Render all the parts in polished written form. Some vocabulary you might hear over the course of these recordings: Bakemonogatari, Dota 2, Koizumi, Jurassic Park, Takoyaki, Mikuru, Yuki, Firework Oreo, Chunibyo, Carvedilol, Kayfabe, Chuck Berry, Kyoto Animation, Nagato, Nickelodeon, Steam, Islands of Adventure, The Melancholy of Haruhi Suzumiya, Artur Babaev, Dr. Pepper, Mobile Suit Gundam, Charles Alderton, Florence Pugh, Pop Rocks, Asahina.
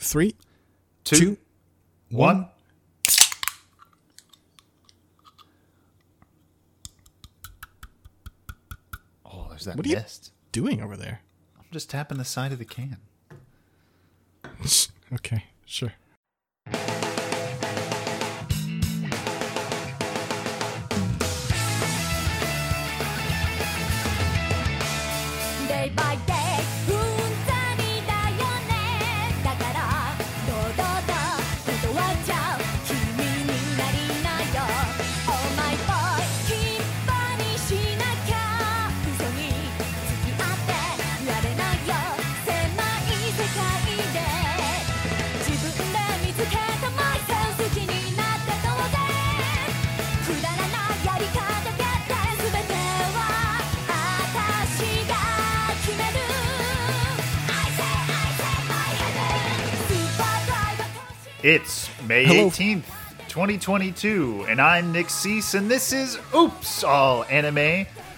Three, two, one. Oh, there's that mist. What are you doing over there? I'm just tapping the side of the can. Okay, sure. It's May 18th, 2022, and I'm Nick Cease, and this is Oops! All Anime,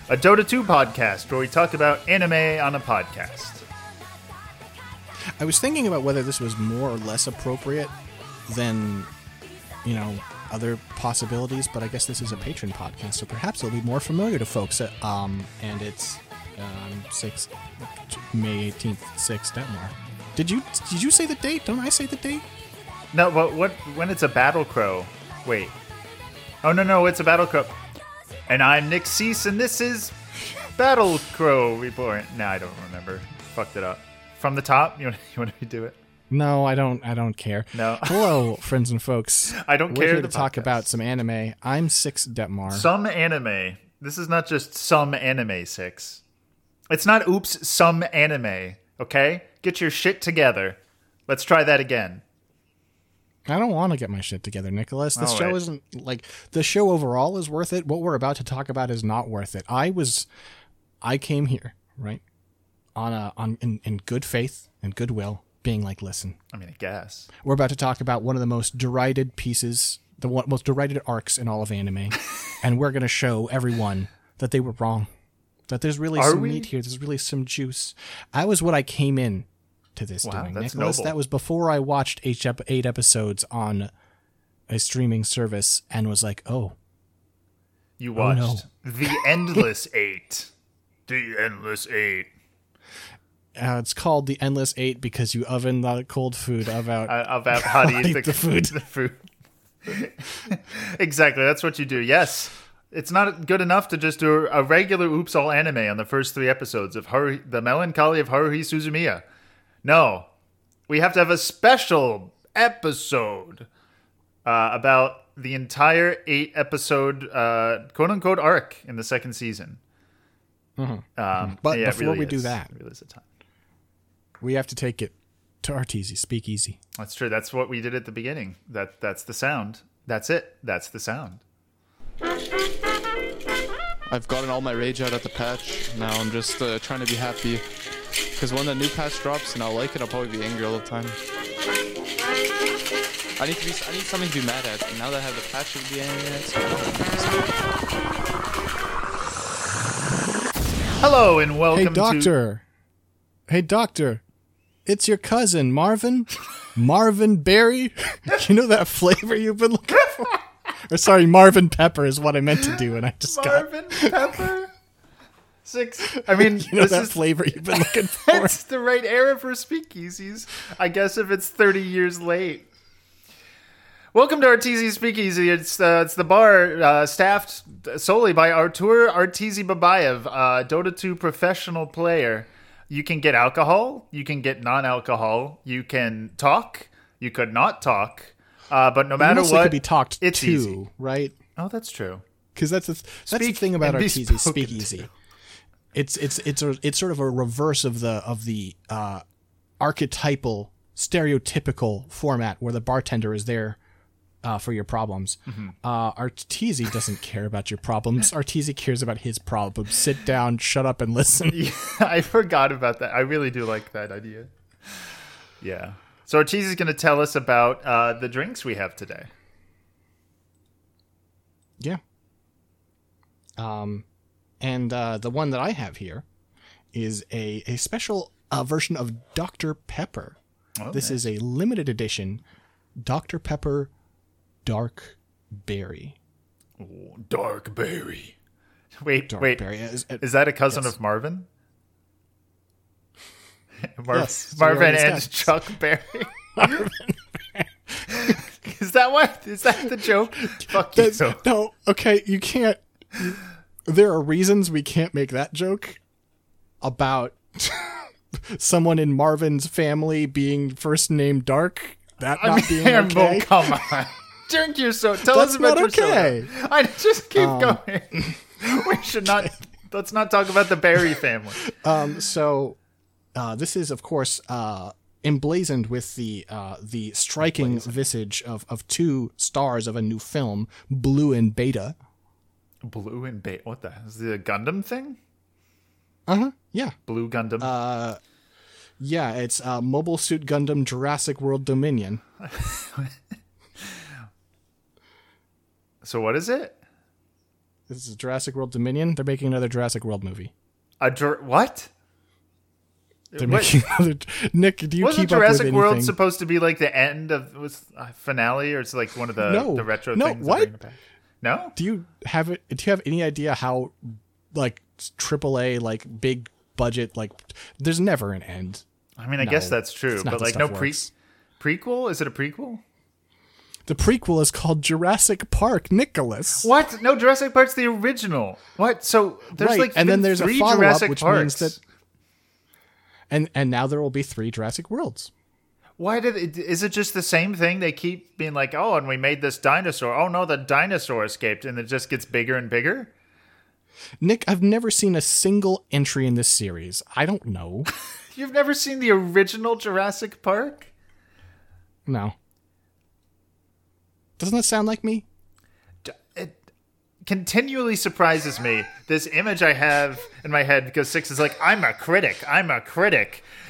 a Dota 2 podcast where we talk about anime on a podcast. I was thinking about whether this was more or less appropriate than, you know, other possibilities, but I guess this is a patron podcast, so perhaps it'll be more familiar to folks. And it's May 18th, 6 Detmar. Did you say the date? Don't I say the date? No, but when it's a Bottle Crow? Wait. Oh, no, it's a Bottle Crow. And I'm Nick Cease, and this is Bottle Crow Reborn. No, I don't remember. Fucked it up. From the top? You want to do it? No, I don't care. No. Hello, friends and folks. I don't care. We're here to talk about some anime. I'm 6 Detmar. Some anime. This is not just some anime, 6. It's not oops, some anime, okay? Get your shit together. Let's try that again. I don't want to get my shit together, Nicholas. This show isn't, like, the show overall is worth it. What we're about to talk about is not worth it. I came here, right, in good faith and goodwill, being like, listen. I mean, I guess. We're about to talk about one of the most derided pieces, the most derided arcs in all of anime, and we're going to show everyone that they were wrong, that there's really meat here, there's really some juice. That was what I came in to this doing, that's Nicholas. Noble. That was before I watched 8 episodes on a streaming service and was like, oh. You watched The Endless Eight. The Endless Eight. It's called The Endless Eight because you oven the cold food about how to eat the food. The food. Exactly. That's what you do. Yes. It's not good enough to just do a regular Oops! All Anime on the first 3 episodes of The Melancholy of Haruhi Suzumiya. No, we have to have a special episode about the entire 8 episode quote-unquote arc in the second season. Mm-hmm. But yeah, before we do that, we have to take it to Arteezy, Speakeasy. That's true. That's what we did at the beginning. That's the sound. That's it. That's the sound. I've gotten all my rage out at the patch. Now I'm just trying to be happy. Because when the new patch drops and I'll like it, I'll probably be angry all the time. I need something to be mad at. And now that I have the patch, I'll be angry at. Hello and welcome to... Hey, Doctor. It's your cousin, Marvin. Marvin Berry. You know that flavor you've been looking for? Or sorry, Marvin Pepper is what I meant to do and I just Marvin Pepper? 6. I mean, you know that flavor you've been looking for. That's the right era for speakeasies, I guess, if it's 30 years late. Welcome to Arteezy Speakeasy. It's the bar staffed solely by Artur Babaev, Dota 2 professional player. You can get alcohol. You can get non-alcohol. You can talk. You could not talk. But no matter what, could be talked it's to, easy. Right? Oh, that's true. Because that's the thing about Arteezy Speakeasy. It's sort of a reverse of the archetypal, stereotypical format where the bartender is there for your problems. Mm-hmm. Arteezy doesn't care about your problems. Arteezy cares about his problems. Sit down, shut up, and listen. Yeah, I forgot about that. I really do like that idea. Yeah. So Arteezy's going to tell us about the drinks we have today. Yeah. And the one that I have here is a special version of Dr. Pepper. Oh, this is a limited edition Dr. Pepper Dark Berry. Oh, Dark Berry. Wait. Berry. Is that a cousin of Marvin? Marvin and Chuck Berry. Marvin. Is that what? Is that the joke? Fuck you. No, okay, you can't. There are reasons we can't make that joke about someone in Marvin's family being first named Dark. Being okay. Well, come on. Drink your soda. Tell us about your soda. That's not okay. I just keep going. We should not. Let's not talk about the Berry family. So this is, of course, emblazoned with the striking visage of two stars of a new film, Blue and Beta. Blue and Beta. What the hell? Is it a Gundam thing? Uh-huh. Yeah. Blue Gundam. Yeah, it's Mobile Suit Gundam Jurassic World Dominion. So what is it? This is Jurassic World Dominion. They're making another Jurassic World movie. What? They're making another... Nick, do you keep up with anything? Wasn't Jurassic World supposed to be like the end of... Was finale or it's like one of the retro things? No, what? No? Do you have any idea how like AAA, like big budget, like there's never an end? I mean, I guess that's true, but like prequel? Is it a prequel? The prequel is called Jurassic Park, Nicholas. What? No, Jurassic Park's the original. What? So there's like and then there's a follow up, which means that and now there will be 3 Jurassic Worlds. Is it just the same thing? They keep being like, oh, and we made this dinosaur. Oh, no, the dinosaur escaped, and it just gets bigger and bigger? Nick, I've never seen a single entry in this series. I don't know. You've never seen the original Jurassic Park? No. Doesn't that sound like me? It continually surprises me, this image I have in my head, because Six is like, I'm a critic.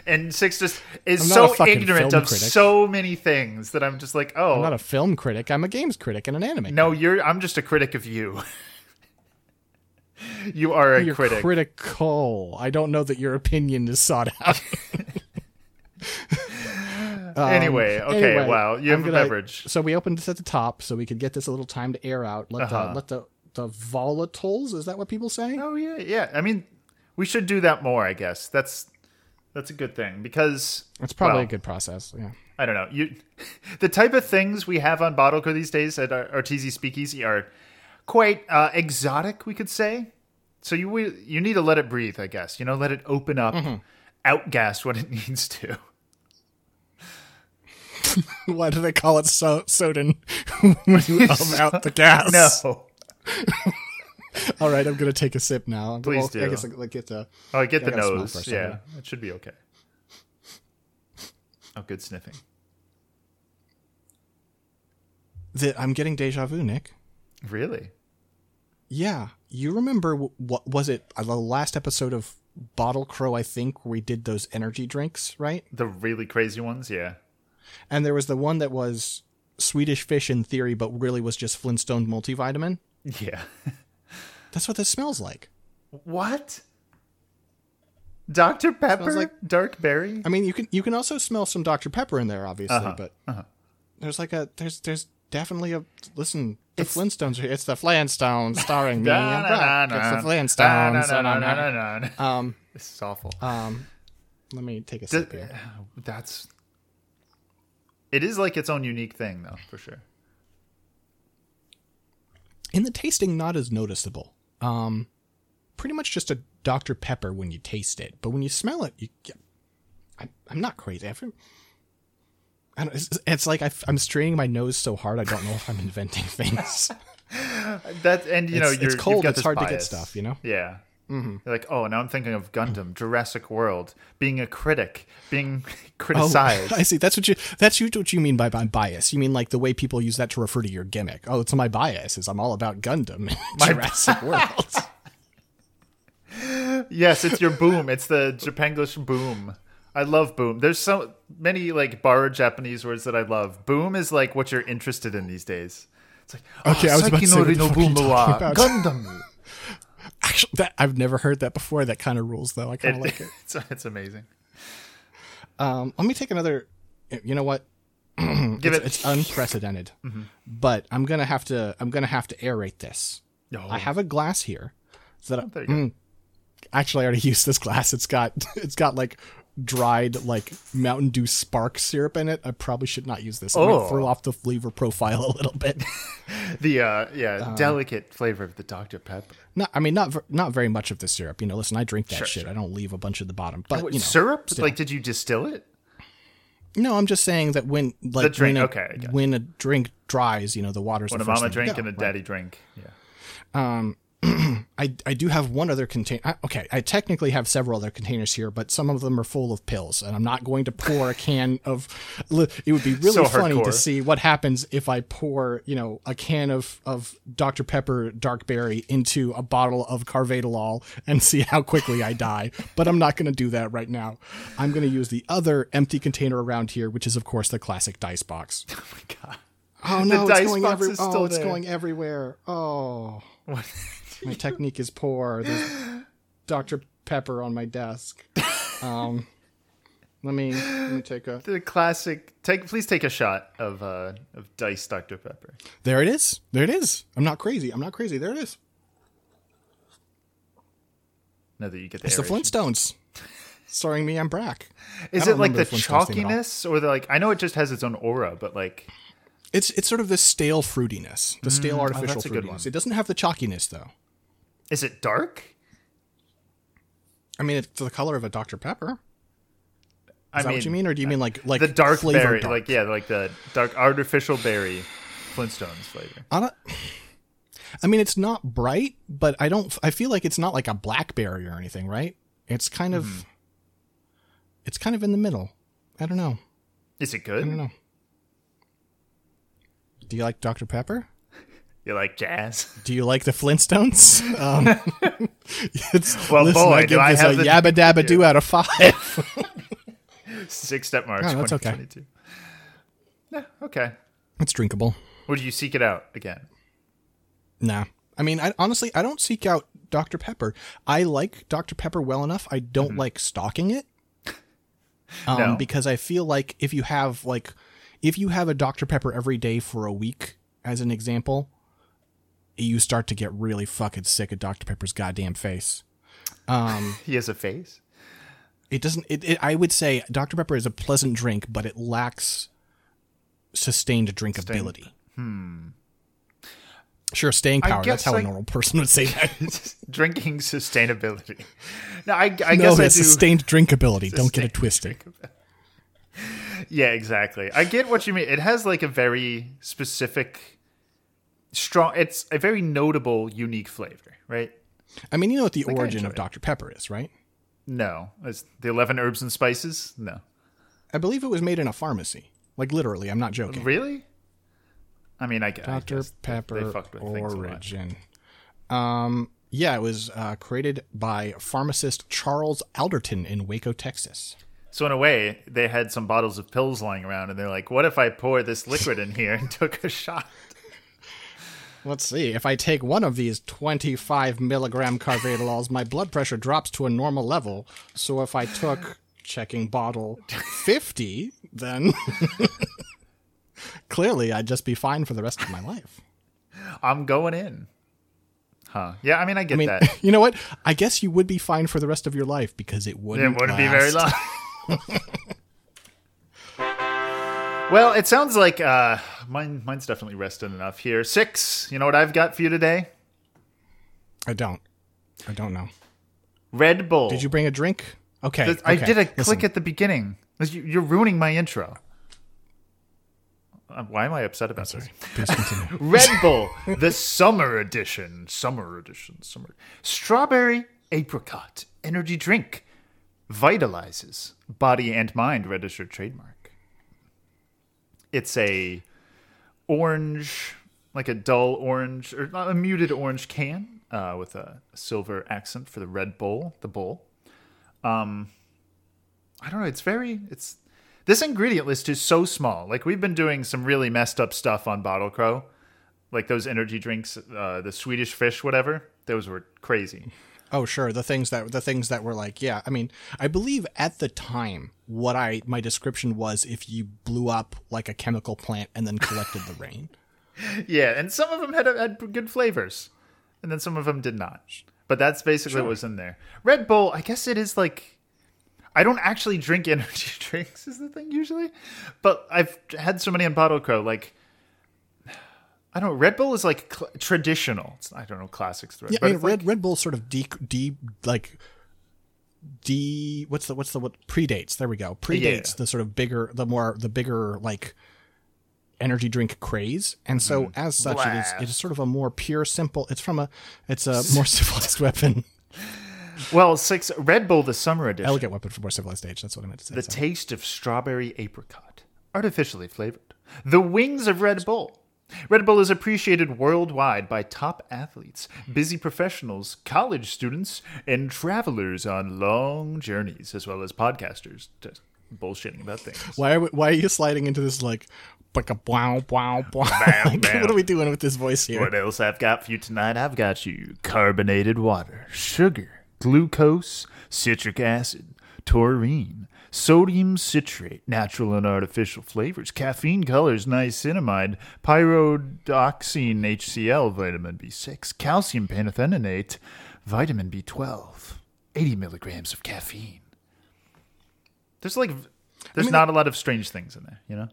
And Six just is so ignorant of so many things that I'm just like, oh. I'm not a film critic. I'm a games critic and an anime. No, I'm just a critic of you. You are a critic. You're critical. I don't know that your opinion is sought out. Anyway, wow. You have a beverage. So we opened this at the top so we could get this a little time to air out. Let the volatiles, is that what people say? Oh, yeah. Yeah. I mean, we should do that more, I guess. That's a good thing because it's probably a good process. Yeah, I don't know. The type of things we have on Bottle Crow these days at Arteezy Speakeasy are quite exotic, we could say. So you need to let it breathe, I guess. You know, let it open up, outgas what it needs to. Why do they call it Soden when you out the gas? No. All right, I'm going to take a sip now. Please do. I guess I get the nose. First, yeah, it should be okay. Oh, good sniffing. I'm getting deja vu, Nick. Really? Yeah. You remember, what was it, the last episode of Bottle Crow, I think, where we did those energy drinks, right? The really crazy ones, yeah. And there was the one that was Swedish fish in theory, but really was just Flintstone multivitamin. Yeah. That's what this smells like. What? Dr. Pepper? Smells like Dark Berry? I mean, you can also smell some Dr. Pepper in there, obviously, but there's definitely a... Listen, the Flintstones are here. It's the Flintstones starring me. It's the Flintstones. This is awful. Let me take a sip here. It is like its own unique thing, though, for sure. In the tasting, not as noticeable. Pretty much just a Dr. Pepper when you taste it. But when you smell it, I'm not crazy. It's like I'm straining my nose so hard I don't know if I'm inventing things. It's cold. You've got it's hard bias to get stuff, you know? Yeah. Mm-hmm. Like, oh, now I'm thinking of Gundam, Jurassic World, being a critic, being criticized. Oh, I see. That's what you mean by bias. You mean like the way people use that to refer to your gimmick. Oh, it's my bias is I'm all about Gundam and Jurassic World. Yes, it's your boom. It's the Japanglish boom. I love boom. There's so many like borrowed Japanese words that I love. Boom is like what you're interested in these days. It's like, I was about to say what the fuck are you talking about? Gundam. Actually, I've never heard that before. That kind of rules, though. I kind of like it. It's amazing. Let me take another you know what? It's unprecedented. Mm-hmm. But I'm gonna have to aerate this. No. I have a glass here. So that actually, I already used this glass. It's got like dried like Mountain Dew Spark syrup in it. I probably should not use this. I'm gonna throw off the flavor profile a little bit. The delicate flavor of the Dr. Pepper. No, I mean not very much of the syrup. You know, listen, I drink that shit. Sure. I don't leave a bunch at the bottom. But you know, syrup? Still. Like, did you distill it? No, I'm just saying that when a drink dries, you know, the water's the first thing. When a mama drink and a daddy drink. Yeah. I do have one other container. Okay, I technically have several other containers here, but some of them are full of pills, and I'm not going to pour a can of... It would be really funny hardcore. To see what happens if I pour, you know, a can of Dr. Pepper Dark Berry into a bottle of Carvedilol and see how quickly I die. But I'm not going to do that right now. I'm going to use the other empty container around here, which is, of course, the classic dice box. Oh, my God. Oh, no, it's going everywhere. Oh, what? My technique is poor. There's Dr. Pepper on my desk. Let me take a... The classic... Please take a shot of Dice Dr. Pepper. There it is. There it is. I'm not crazy. There it is. Now that you get the It's aeration. The Flintstones. Starring me, I'm Brack. Is it like the chalkiness? Or the like? I know it just has its own aura, but like... It's sort of the stale fruitiness. The stale artificial fruitiness. It doesn't have the chalkiness, though. Is it dark? I mean, it's the color of a Dr. Pepper. Is that what you mean? Or do you mean like the dark berry? Dark? Like, yeah, like the dark artificial berry Flintstones flavor. I mean, it's not bright, but I feel like it's not like a blackberry or anything, right? It's kind of, it's kind of in the middle. I don't know. Is it good? I don't know. Do you like Dr. Pepper? You like jazz? Do you like the Flintstones? I have a yabba dabba do out of 5. 6 step march. Oh, that's okay. Yeah, okay. It's drinkable. Or do you seek it out again? Nah. I mean, I honestly don't seek out Dr. Pepper. I like Dr. Pepper well enough. I don't like stocking it. No. Because I feel like if you have a Dr. Pepper every day for a week, as an example, you start to get really fucking sick of Dr. Pepper's goddamn face. He has a face? It doesn't... I would say Dr. Pepper is a pleasant drink, but it lacks sustained drinkability. Sure, staying power. That's how a normal person would say that. Drinking sustainability. No, I guess sustained drinkability. Don't get it twisted. Yeah, exactly. I get what you mean. It has like a very specific, strong... It's a very notable, unique flavor, right? I mean, you know what the origin of Dr. Pepper is, right? No. It's the 11 herbs and spices? No. I believe it was made in a pharmacy. Like, literally. I'm not joking. Really? I mean, I guess. Dr. Pepper they fucked with origin. Yeah, it was created by pharmacist Charles Alderton in Waco, Texas. So in a way, they had some bottles of pills lying around, and they're like, what if I pour this liquid in here and took a shot? Let's see. If I take one of these 25 milligram carvedilol, my blood pressure drops to a normal level. So if I took, checking bottle, 50, then clearly I'd just be fine for the rest of my life. I'm going in. Huh. Yeah, I mean, that. You know what? I guess you would be fine for the rest of your life because it wouldn't be very long. Well, it sounds like mine's definitely rested enough here. 6. You know what I've got for you today? I don't know. Red Bull. Did you bring a drink? Okay. I did a click at the beginning. You're ruining my intro. Why am I upset about this? Please continue. Red Bull, the summer edition. Strawberry apricot energy drink. Vitalizes body and mind, registered trademark. It's a orange, like a dull orange or a muted orange can with a silver accent for the Red Bull, the bull. I don't know. It's this ingredient list is so small. Like, we've been doing some really messed up stuff on Bottle Crow, like those energy drinks, the Swedish fish, whatever. Those were crazy. Oh, sure. The things that were like, yeah. I mean, I believe at the time my description was if you blew up like a chemical plant and then collected the rain. Yeah, and some of them had good flavors, and then some of them did not. But that's basically what was in there. Red Bull, I guess it is like, I don't actually drink energy drinks is the thing usually, but I've had so many on Bottle Crow. Like, I don't know. Red Bull is like traditional. It's, I don't know, classics. Yeah, but I mean, Red Bull sort of predates. There we go. Predates the sort of bigger, the bigger like energy drink craze, and so as such, it is sort of a more pure, simple. It's a more civilized weapon. Well, Red Bull, the summer edition, elegant weapon for more civilized age. That's what I meant to say. The taste of strawberry apricot, artificially flavored. The wings of Red Bull. Red Bull is appreciated worldwide by top athletes, busy professionals, college students, and travelers on long journeys, as well as podcasters just bullshitting about things. Why are you sliding into this like, wow, wow, wow? What are we doing with this voice here? What else I've got for you tonight? I've got you carbonated water, sugar, glucose, citric acid, taurine, sodium citrate, natural and artificial flavors, caffeine colors, niacinamide, pyridoxine, HCl, vitamin B6, calcium pantothenate, vitamin B12, 80 milligrams of caffeine. There's not a lot of strange things in there, you know?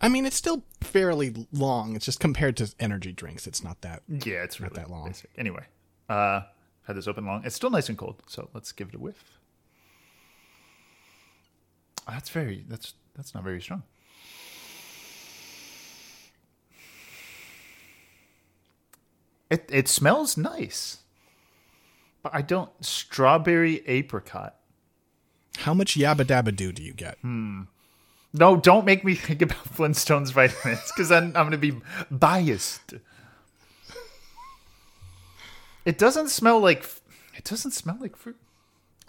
I mean, it's still fairly long. It's just compared to energy drinks, it's not that. Yeah, it's really not that long. Basic. Anyway, had this open long. It's still nice and cold, so let's give it a whiff. That's not very strong. It smells nice, but I don't strawberry apricot. How much yabba dabba do you get? No, don't make me think about Flintstones vitamins because then I'm going to be biased. It doesn't smell like fruit.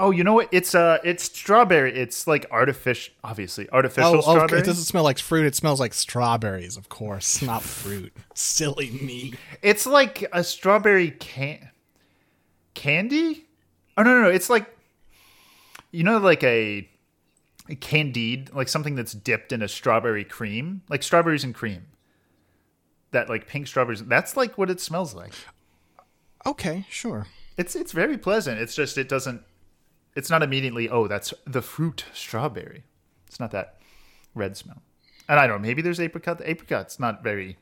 Oh, you know what? It's strawberry. It's like artificial strawberry. It doesn't smell like fruit. It smells like strawberries, of course, not fruit. Silly me. It's like a strawberry candy? Oh no. It's like, you know, like a candied, like something that's dipped in a strawberry cream, like strawberries and cream. That like pink strawberries. That's like what it smells like. Okay, sure. It's very pleasant. It's just it doesn't. It's not immediately, oh, that's the fruit strawberry. It's not that red smell. And I don't know, maybe there's apricot. The apricot's not very,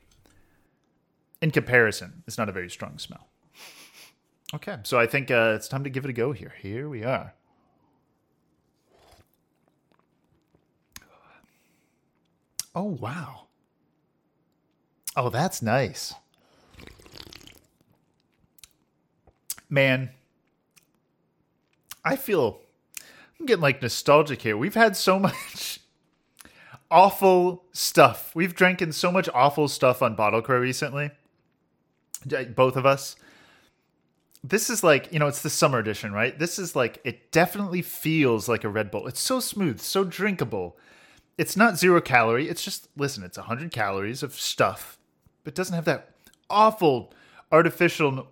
in comparison, it's not a very strong smell. Okay, so I think it's time to give it a go here. Here we are. Oh, wow. Oh, that's nice. Man. I'm getting like nostalgic here. We've had so much awful stuff. We've drank in so much awful stuff on Bottle Crow recently. Both of us. This is like, you know, it's the summer edition, right? This is like, it definitely feels like a Red Bull. It's so smooth, so drinkable. It's not zero calorie. It's just, listen, it's 100 calories of stuff, but doesn't have that awful artificial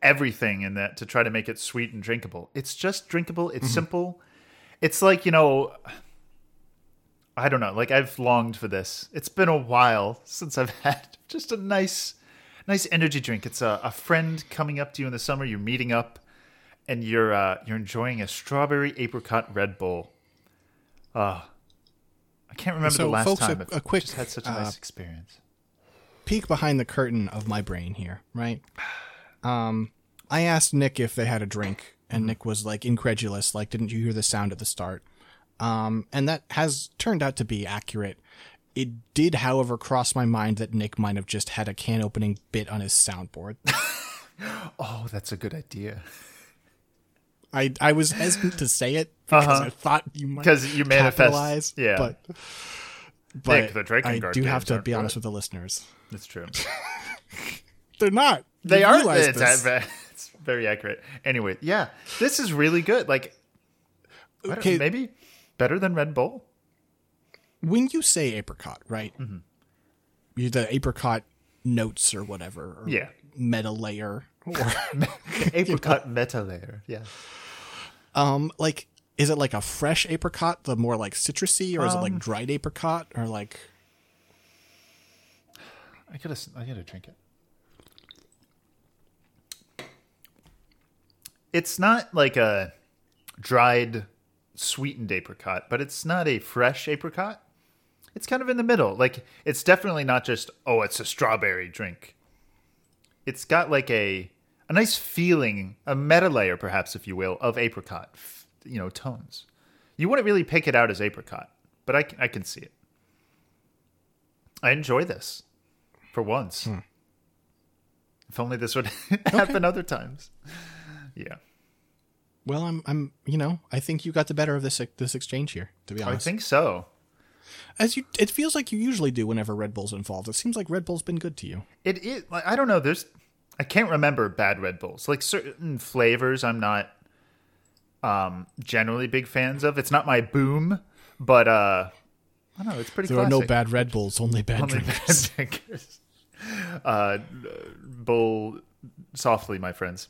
everything in that to try to make it sweet and drinkable. It's just drinkable. It's simple. It's like, you know, I don't know. Like, I've longed for this. It's been a while since I've had just a nice energy drink. It's a friend coming up to you in the summer. You're meeting up, and you're enjoying a strawberry apricot Red Bull. I can't remember the last time. I just had such a nice experience. Peek behind the curtain of my brain here, right? I asked Nick if they had a drink, and Nick was like incredulous, like, didn't you hear the sound at the start? And that has turned out to be accurate. It did, however, cross my mind that Nick might have just had a can opening bit on his soundboard. Oh, that's a good idea. I was hesitant to say it because I thought you might capitalize. Yeah. But Nick, the drinking I do have to be honest with the listeners. That's true. They're not. They are. It's very accurate. Anyway, yeah, this is really good. Like, okay, maybe better than Red Bull. When you say apricot, right? Mm-hmm. The apricot notes or whatever. Or meta layer Apricot meta layer, yeah. Like, is it like a fresh apricot, the more like citrusy, or is it like dried apricot, or like? I gotta drink it. It's not like a dried, sweetened apricot, but it's not a fresh apricot. It's kind of in the middle. Like, it's definitely not just, oh, it's a strawberry drink. It's got like a nice feeling, a meta layer, perhaps, if you will, of apricot, you know, tones. You wouldn't really pick it out as apricot, but I can see it. I enjoy this for once. Hmm. If only this would happen other times. Yeah. Well, I'm, you know, I think you got the better of this exchange here, to be honest. I think so. It feels like you usually do whenever Red Bull's involved. It seems like Red Bull's been good to you. It is. Like, I don't know. I can't remember bad Red Bulls. Like, certain flavors I'm not generally big fans of. It's not my boom, but I don't know. It's pretty classic. There are no bad Red Bulls, only bad drinkers. Bad drinkers. Bull softly, my friends.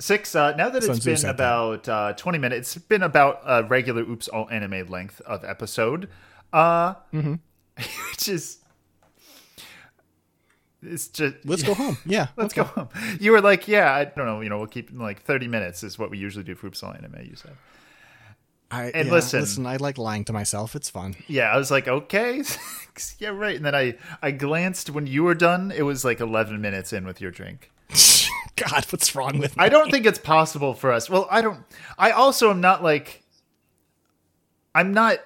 Six, now that it's been about 20 minutes, it's been about a regular Oops! All Anime length of episode. Which is, it's just, let's go home. Yeah. Let's go home. You were like, yeah, I don't know. You know, we'll keep like 30 minutes is what we usually do for Oops! All Anime. You said, listen, I like lying to myself. It's fun. Yeah. I was like, okay. Yeah. Right. And then I glanced when you were done, it was like 11 minutes in with your drink. God, what's wrong with me? I don't think it's possible for us. Well, I also am not like, I'm not,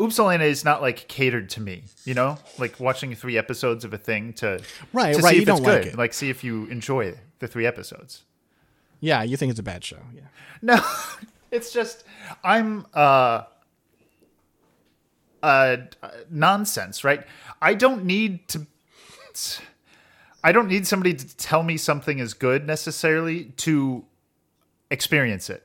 Oops! All Anime is not like catered to me, you know, like watching 3 episodes of a thing to see if you don't like it. Like, see if you enjoy the 3 episodes. Yeah. You think it's a bad show. Yeah. No, it's just, I'm, nonsense, right? I don't need somebody to tell me something is good necessarily to experience it.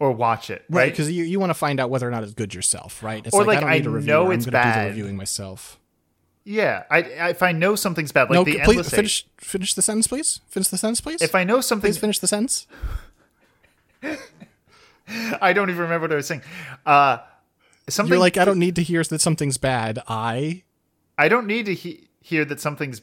Or watch it, right? Because you want to find out whether or not it's good yourself, right? It's, or like I know it's bad. I'm going to do the reviewing myself. Yeah, if I know something's bad, like The Endless Eight. Finish the sentence, please. Finish the sentence, please. If I know something, please finish the sentence. I don't even remember what I was saying. Something you're like, I don't need to hear that something's bad. I don't need to hear that something's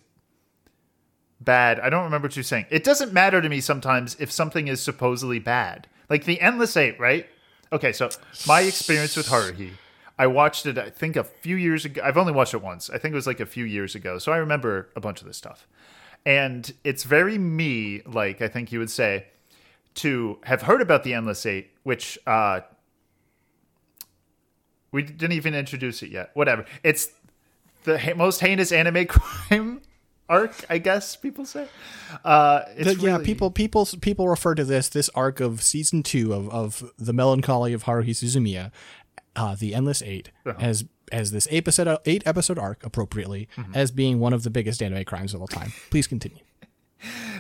bad. I don't remember what you're saying. It doesn't matter to me sometimes if something is supposedly bad. Like The Endless Eight, right? Okay, so my experience with Haruhi, I watched it, I think, a few years ago. I've only watched it once. I think it was like a few years ago. So I remember a bunch of this stuff. And it's very me, like I think you would say, to have heard about The Endless Eight, which we didn't even introduce it yet. Whatever. It's the most heinous anime crime arc, I guess people say. People refer to this arc of season 2 of The Melancholy of Haruhi Suzumiya, The Endless Eight, as this eight episode arc, appropriately, as being one of the biggest anime crimes of all time. Please continue.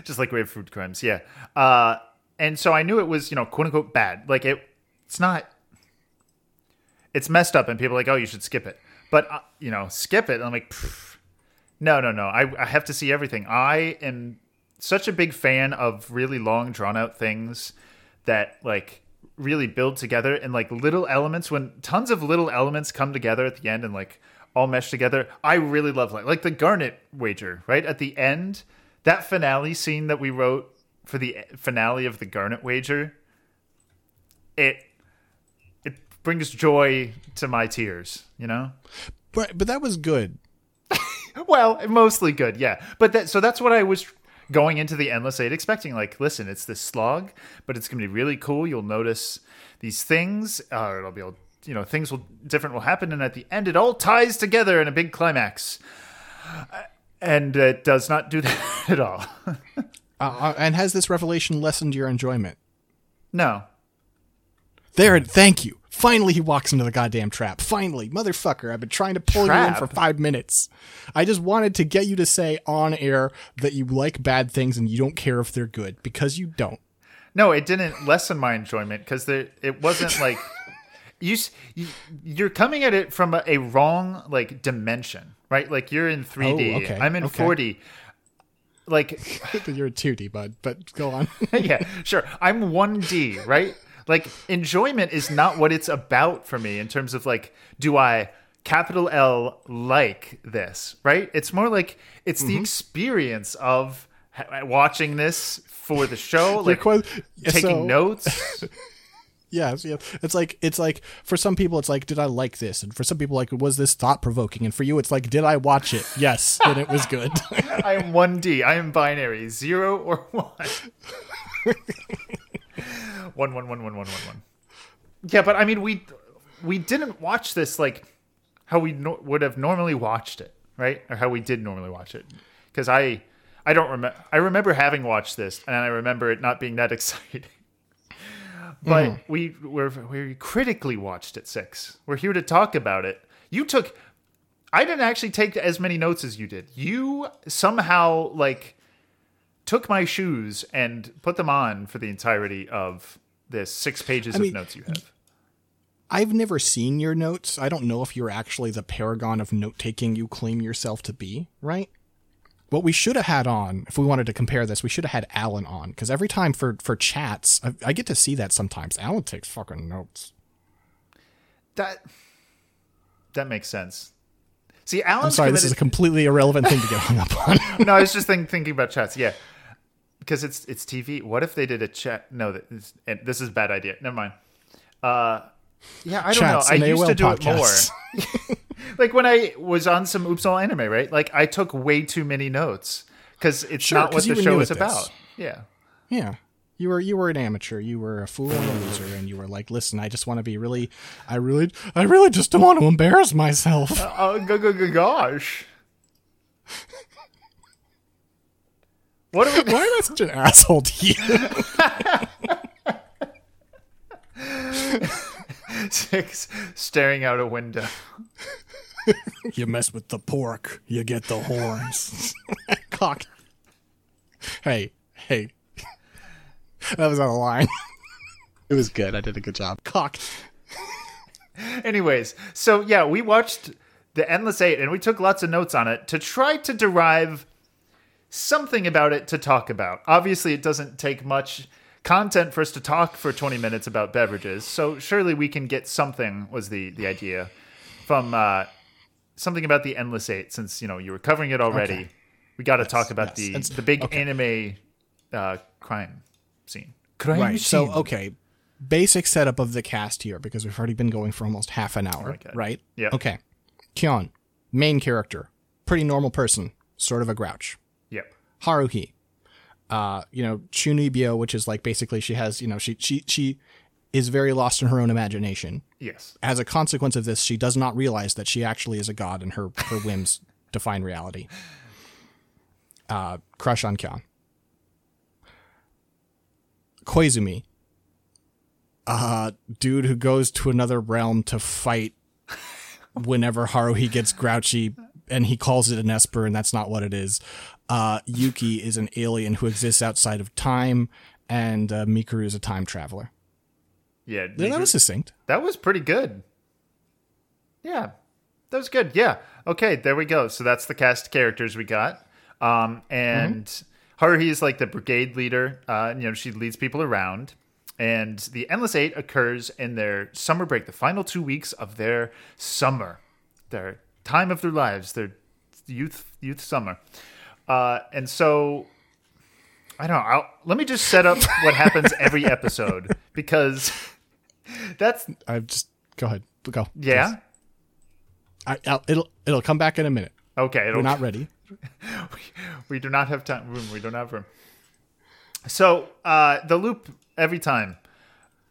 Just like we have food crimes, yeah. And so I knew it was, you know, quote unquote bad. Like it's not. It's messed up, and people are like, oh, you should skip it, but you know, skip it. And I'm like. Pfft. No. I have to see everything. I am such a big fan of really long, drawn-out things that, like, really build together. And, like, little elements, when tons of little elements come together at the end and, like, all mesh together, I really love that. Like, the Garnet Wager, right? At the end, that finale scene that we wrote for the finale of the Garnet Wager, it brings joy to my tears, you know? But that was good. Well, mostly good, yeah. But so that's what I was going into The Endless Eight expecting. Like, listen, it's this slog, but it's going to be really cool. You'll notice these things. It'll be, you know, things different will happen, and at the end, it all ties together in a big climax. And it does not do that at all. And has this revelation lessened your enjoyment? No. There, thank you. Finally, he walks into the goddamn trap. Finally, motherfucker, I've been trying to pull you in for 5 minutes. I just wanted to get you to say on air that you like bad things and you don't care if they're good, because you don't. No, it didn't lessen my enjoyment, because it wasn't like you're coming at it from a wrong, like, dimension, right? Like, you're in 3D. Okay. I'm in 4D. like you're a 2D bud, but go on. Yeah, sure. I'm 1D, right? Like, enjoyment is not what it's about for me in terms of like, do I capital L like this, right? It's more like it's the experience of watching this for the show, like taking notes. Yes. It's like for some people it's like, did I like this? And for some people, like, was this thought provoking? And for you it's like, did I watch it? Yes, then it was good. I am 1D. I am binary, 0 or 1. 1 1 1 1 1 1 1. Yeah, but I mean we didn't watch this like how we would have normally watched it, right? Or how we did normally watch it. Because I don't remember. I remember having watched this, and I remember it not being that exciting. But we critically watched it, Six. We're here to talk about it. I didn't actually take as many notes as you did. You somehow like took my shoes and put them on for the entirety of this 6 pages of notes you have. I've never seen your notes. I don't know if you're actually the paragon of note-taking you claim yourself to be, right? What we should have had on, if we wanted to compare this, we should have had Alan on. Because every time for chats, I get to see that sometimes. Alan takes fucking notes. That makes sense. See, Alan's this is a completely irrelevant thing to get hung up on. No, I was just thinking about chats, yeah. Because it's TV. What if they did a chat? No, this is a bad idea. Never mind. Yeah, I don't Chats know. I used AOL to do podcasts. It more. Like when I was on some Oops! All Anime, right? Like I took way too many notes because it's not what the show is about. Yeah. Yeah. You were an amateur. You were a fool and a loser. And you were like, listen, I just want to be really, I really just don't want to embarrass myself. Gosh. Why am I such an asshole to you? Six, staring out a window. You mess with the pork, you get the horns. Cock. Hey. That was on the line. It was good. I did a good job. Cock. Anyways, so yeah, we watched The Endless Eight and we took lots of notes on it to try to derive something about it to talk about. Obviously, it doesn't take much content for us to talk for 20 minutes about beverages, so surely we can get something, was the idea, from something about the Endless Eight, since you were covering it already. Okay. We got to talk about the big anime crime scene. Right. Scene. So, okay, basic setup of the cast here, because we've already been going for almost half an hour, right? Yeah. Okay. Kyon, main character, pretty normal person, sort of a grouch. Yep. Haruhi. Chunibyo, which is like basically she has, she is very lost in her own imagination. Yes. As a consequence of this, she does not realize that she actually is a god and her whims define reality. Crush on Kyon. Koizumi. Dude who goes to another realm to fight whenever Haruhi gets grouchy and he calls it an Esper and that's not what it is. Yuki is an alien who exists outside of time, and Mikuru is a time traveler. Yeah, that was succinct. That was pretty good. Yeah, that was good. Yeah. Okay, there we go. So that's the cast of characters we got. And Haruhi is like the brigade leader. She leads people around. And the Endless Eight occurs in their summer break, the final 2 weeks of their summer, their time of their lives, their youth summer. And so, I don't know. Let me just set up what happens every episode, because that's. Go ahead. Go. Yeah. It'll come back in a minute. Okay. We're not ready. We do not have time. We don't have room. So the loop every time,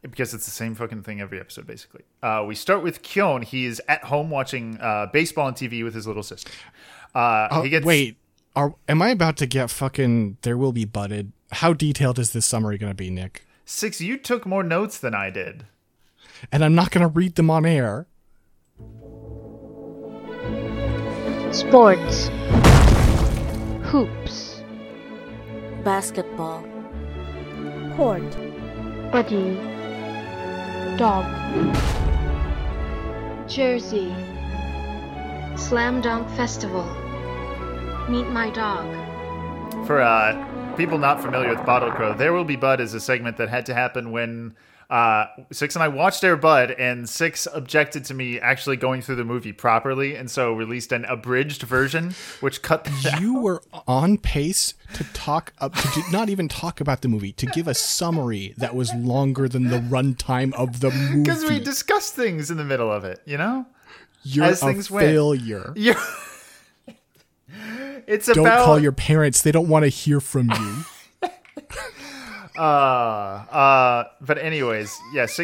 because it's the same fucking thing every episode, basically. We start with Kyon. He is at home watching baseball on TV with his little sister. Wait. Am I about to get fucking There Will Be Butted? How detailed is this summary going to be, Nick? Six, you took more notes than I did. And I'm not going to read them on air. Sports. Hoops. Basketball. Court. Buddy. Dog. Jersey. Slam Dunk Festival. Meet my dog. For people not familiar with Bottle Crow, There Will Be Bud is a segment that had to happen when Six and I watched Air Bud, and Six objected to me actually going through the movie properly, and so released an abridged version, which cut that out. Were on pace to talk up, to not even talk about the movie, to give a summary that was longer than the runtime of the movie. Because we discussed things in the middle of it, you know? You're as a failure. You're... It's about... Don't call your parents. They don't want to hear from you. But anyways, yes.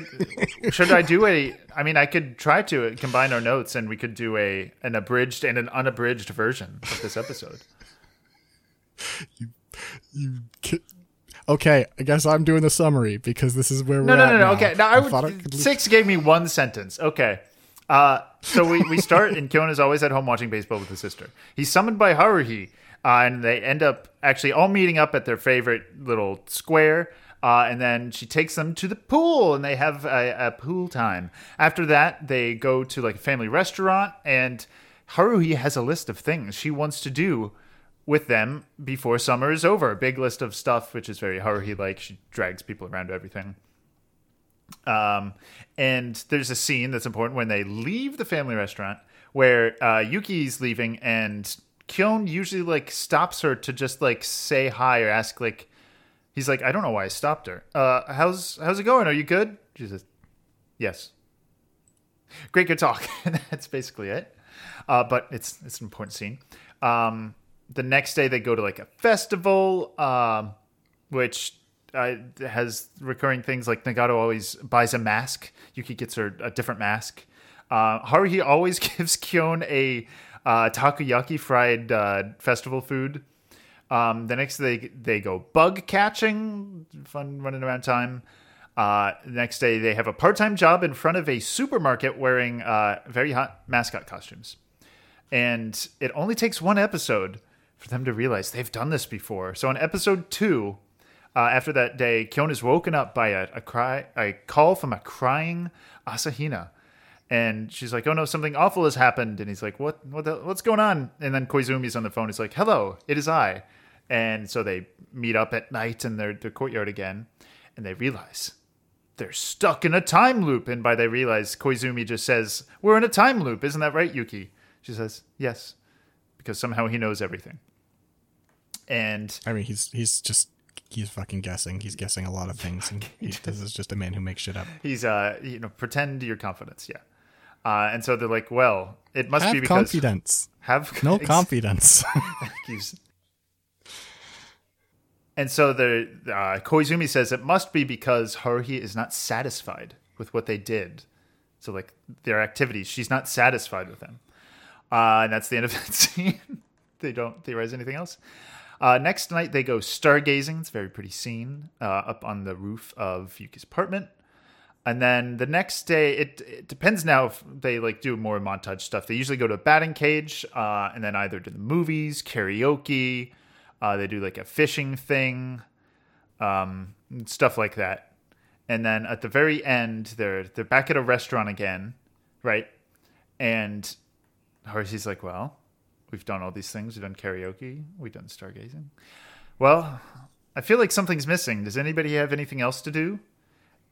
Yeah, should I do a? I mean, I could try to combine our notes, and we could do an abridged and an unabridged version of this episode. Okay, I guess I'm doing the summary because this is where we're at. No. Okay, now Six gave me one sentence. Okay. So we start, and Kyon is always at home watching baseball with his sister. He's summoned by Haruhi. And they end up actually all meeting up at their favorite little square. And then she takes them to the pool, and they have a pool time. After that, they go to like a family restaurant, and Haruhi has a list of things she wants to do with them before summer is over. A big list of stuff, which is very Haruhi-like. She drags people around to everything. And there's a scene that's important when they leave the family restaurant where Yuki's leaving, and Kyon usually like stops her to just like say hi or ask, like, he's like, I don't know why I stopped her. How's it going? Are you good? She says, yes. Great, good talk. And that's basically it. But it's an important scene. The next day they go to like a festival, which has recurring things like Nagato always buys a mask. Yuki gets her a different mask. Haruhi always gives Kyon a takoyaki fried festival food. The next day they go bug catching, fun running around time. The next day they have a part-time job in front of a supermarket wearing very hot mascot costumes. And it only takes one episode for them to realize they've done this before. So in episode 2, after that day, Kyon is woken up by a call from a crying Asahina. And she's like, oh no, something awful has happened. And he's like, what's going on? And then Koizumi's on the phone. He's like, hello, it is I. And so they meet up at night in their courtyard again. And they realize they're stuck in a time loop. And by they realize, Koizumi just says, we're in a time loop. Isn't that right, Yuki? She says, yes. Because somehow he knows everything. And I mean, he's just... He's fucking guessing. He's guessing a lot of things. And this is just a man who makes shit up. He's, pretend your confidence. Yeah. And so they're like, well, it must be because... Confidence. Have no confidence. And so Koizumi says it must be because Haruhi is not satisfied with what they did. So like their activities, she's not satisfied with them. And that's the end of that scene. They don't theorize anything else. Next night, they go stargazing. It's a very pretty scene up on the roof of Yuki's apartment. And then the next day, it depends now if they like do more montage stuff. They usually go to a batting cage and then either to the movies, karaoke. They do like a fishing thing, stuff like that. And then at the very end, they're back at a restaurant again, right? And Haruhi's like, well... We've done all these things. We've done karaoke. We've done stargazing. Well, I feel like something's missing. Does anybody have anything else to do?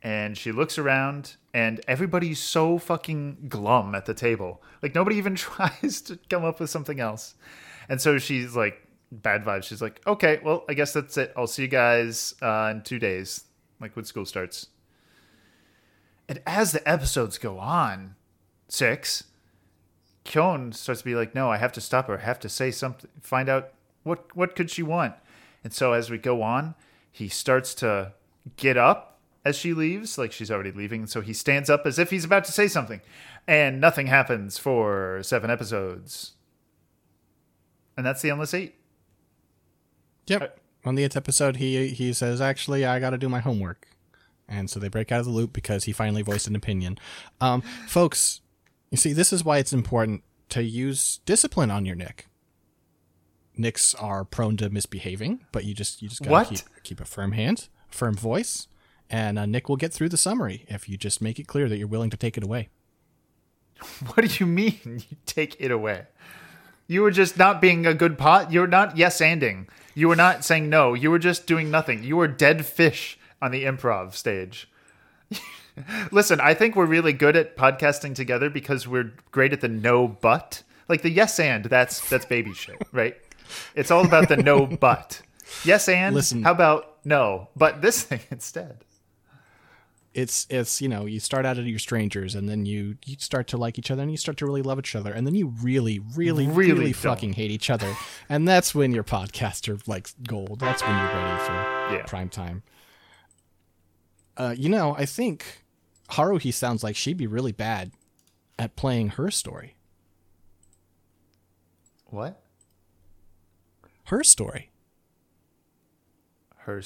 And she looks around, and everybody's so fucking glum at the table. Like, nobody even tries to come up with something else. And so she's like, bad vibes. She's like, okay, well, I guess that's it. I'll see you guys in 2 days, like when school starts. And as the episodes go on, Six... Kyon starts to be like, no, I have to stop her. I have to say something, find out what could she want. And so as we go on, he starts to get up as she leaves, like she's already leaving. So he stands up as if he's about to say something, and nothing happens for 7 episodes. And that's the Endless Eight. Yep. On the 8th episode, he says, actually, I got to do my homework. And so they break out of the loop because he finally voiced an opinion. Folks... You see, this is why it's important to use discipline on your Nick. Nicks are prone to misbehaving, but you just gotta keep a firm hand, firm voice, and Nick will get through the summary if you just make it clear that you're willing to take it away. What do you mean you take it away? You were just not being a good pot. You're not yes-anding. You were not saying no. You were just doing nothing. You were dead fish on the improv stage. Listen, I think we're really good at podcasting together because we're great at the no but. Like the yes and, that's baby shit, right? It's all about the no but. Yes and, listen, how about no, but this thing instead. It's you know, you start out as your strangers and then you start to like each other and you start to really love each other and then you really fucking hate each other. And that's when your podcaster likes gold. That's when you're ready for prime time. You know, I think Haruhi sounds like she'd be really bad at playing Her Story. What? Her Story. Her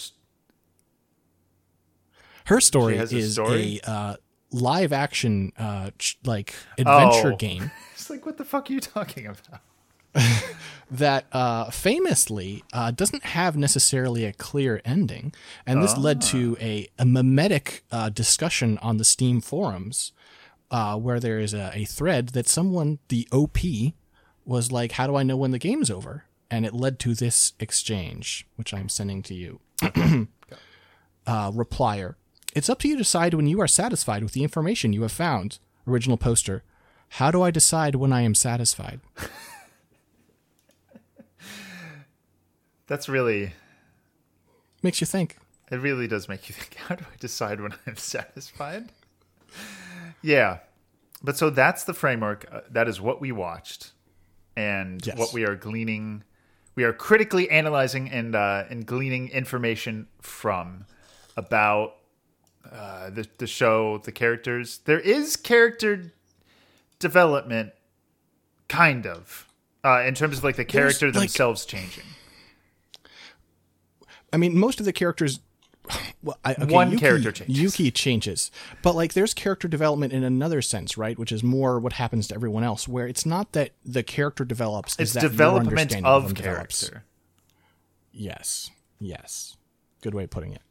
Story is a live action adventure game. It's like, what the fuck are you talking about? That famously doesn't have necessarily a clear ending, and this led to a mimetic discussion on the Steam forums where there is a thread that someone, the OP, was like, how do I know when the game's over? And it led to this exchange, which I'm sending to you. Replier: it's up to you to decide when you are satisfied with the information you have found. Original poster: how do I decide when I am satisfied? That's really... makes you think. It really does make you think. How do I decide when I'm satisfied? Yeah. But so that's the framework. That is what we watched. And what we are gleaning. We are critically analyzing and gleaning information from about the show, the characters. There is character development, kind of, in terms of like the character themselves changing. I mean, most of the characters... well, character changes. Yuki changes. But like, there's character development in another sense, right? Which is more what happens to everyone else, where it's not that the character develops. It's development of character. Develops. Yes. Yes. Good way of putting it.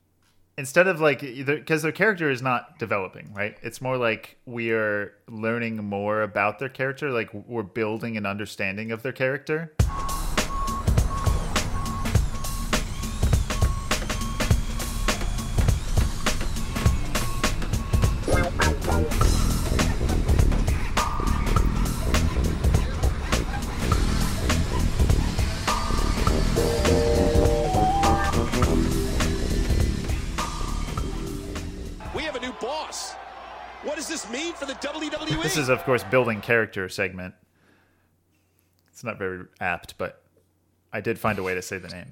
Instead of like... because their character is not developing, right? It's more like we are learning more about their character. Like, we're building an understanding of their character. This is, of course, building character segment. It's not very apt, but I did find a way to say the name.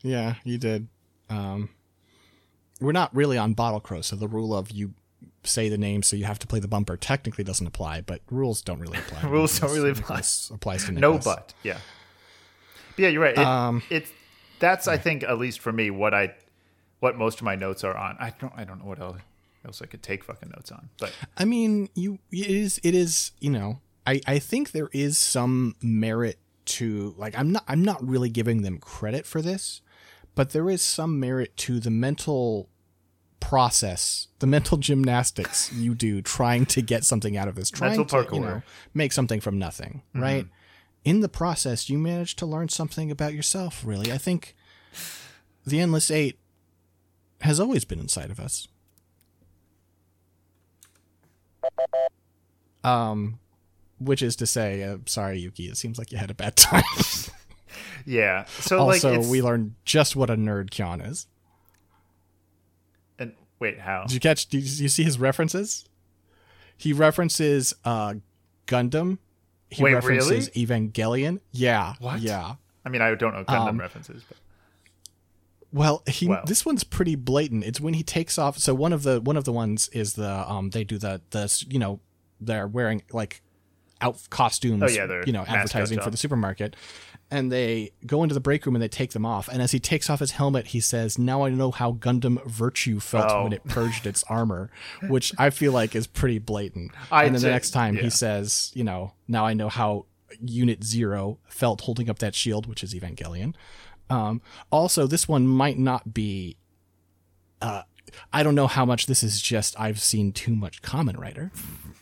Yeah, you did. We're not really on Bottle Crow, so the rule of you say the name, so you have to play the bumper technically doesn't apply, but rules don't really apply. Rules don't really apply. Applies to Nicholas. No, but yeah. But yeah, you're right. That's I think, at least for me, what most of my notes are on. I don't know what else I could take fucking notes on. But I mean, it is, you know, I think there is some merit to, like, I'm not really giving them credit for this, but there is some merit to the mental process, the mental gymnastics you do trying to get something out of this, parkour. You know, make something from nothing, right? In the process, you manage to learn something about yourself, really. I think The Endless Eight has always been inside of us. Which is to say, sorry, Yuki, it seems like you had a bad time. Yeah. So also, like, we learned just what a nerd Kyon is. And wait, how? Did you see his references? He references Gundam. He references Evangelion. Yeah. What? Yeah. I mean, I don't know Gundam references, but... well, this one's pretty blatant. It's when he takes off. So one of the ones is the they do the you know, they're wearing like out costumes. Oh, yeah, you know, advertising for the supermarket, and they go into the break room and they take them off. And as he takes off his helmet, he says, "Now I know how Gundam Virtue felt when it purged its armor," which I feel like is pretty blatant. The next time he says, you know, "Now I know how Unit Zero felt holding up that shield," which is Evangelion. Also, this one might not be I don't know how much this is just I've seen too much Kamen Rider.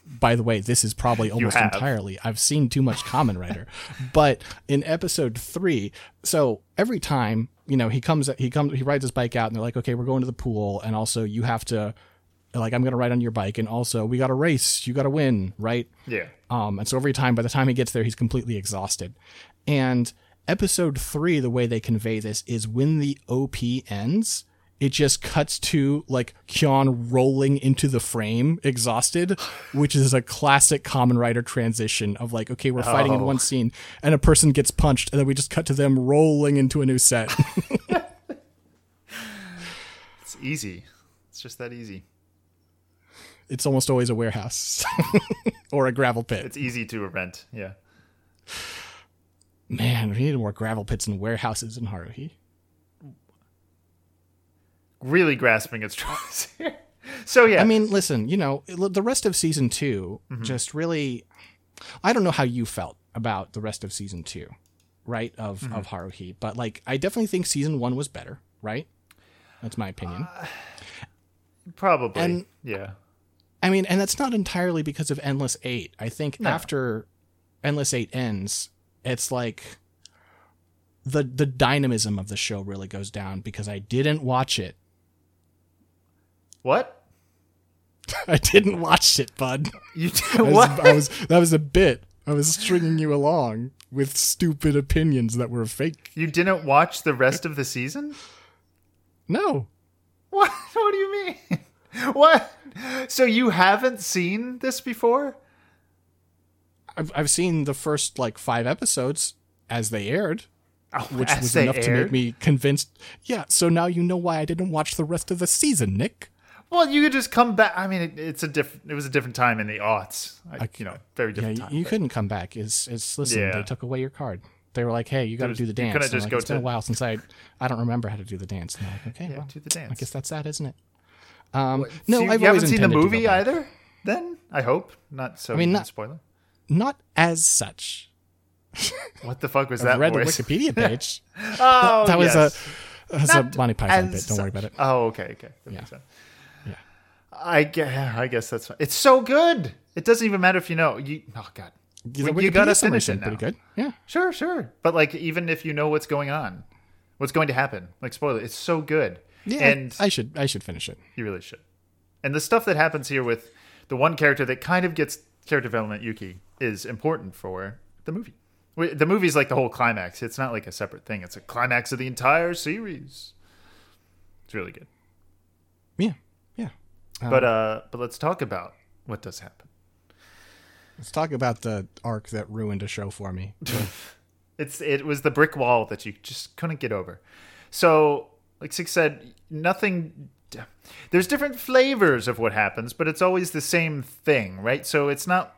By the way, this is probably almost entirely I've seen too much Kamen Rider. But in episode 3, so every time, you know, he rides his bike out and they're like, okay, we're going to the pool. And also you have to, like, I'm going to ride on your bike. And also we got to race. You got to win. Right. Yeah. And so every time, by the time he gets there, he's completely exhausted. And episode 3, the way they convey this is when the OP ends, it just cuts to like Kyon rolling into the frame exhausted, which is a classic Kamen Rider transition of like, okay, we're fighting in one scene and a person gets punched and then we just cut to them rolling into a new set. It's easy. It's just that easy. It's almost always a warehouse or a gravel pit. It's easy to rent. Yeah. Man, we need more gravel pits and warehouses in Haruhi. Really grasping its straws here. So, yeah. I mean, listen, you know, the rest of season 2 just really, I don't know how you felt about the rest of season 2, right? Of Haruhi, but like, I definitely think season 1 was better, right? That's my opinion. Probably. And, yeah. I mean, and that's not entirely because of Endless 8. I think after Endless 8 ends, it's like the dynamism of the show really goes down because I didn't watch it. What? I didn't watch it, bud. You did what? That was a bit. I was stringing you along with stupid opinions that were fake. You didn't watch the rest of the season? No. What? What do you mean? What? So you haven't seen this before? I've seen the first like 5 episodes as they aired. Oh, which was enough to make me convinced. Yeah, so now you know why I didn't watch the rest of the season, Nick. Well, you could just come back. I mean, it was a different time in the aughts. Very different time. You couldn't come back. They took away your card. They were like, hey, you got to do the dance. It's been a while since I don't remember how to do the dance. And I'm like, okay, do the dance. I guess that's that, isn't it? You haven't seen the movie either? Then I hope not. So I mean, not spoiler. Not as such. What the fuck was that? I read the Wikipedia page. Oh, that was a Monty Python bit. Don't worry about it. Oh, okay. That makes sense. Yeah. I guess that's fine. It's so good. It doesn't even matter if you know. Oh God, you gotta finish it now. Pretty good. Yeah. Sure. But like, even if you know what's going on, what's going to happen, like spoiler, it's so good. Yeah. And I should finish it. You really should. And the stuff that happens here with the one character that kind of gets character development, Yuki, is important for the movie. The movie's like the whole climax. It's not like a separate thing. It's a climax of the entire series. It's really good. Yeah. But let's talk about what does happen. Let's talk about the arc that ruined a show for me. It was the brick wall that you just couldn't get over. So, like Six said, nothing. There's different flavors of what happens, but it's always the same thing, right? So it's not.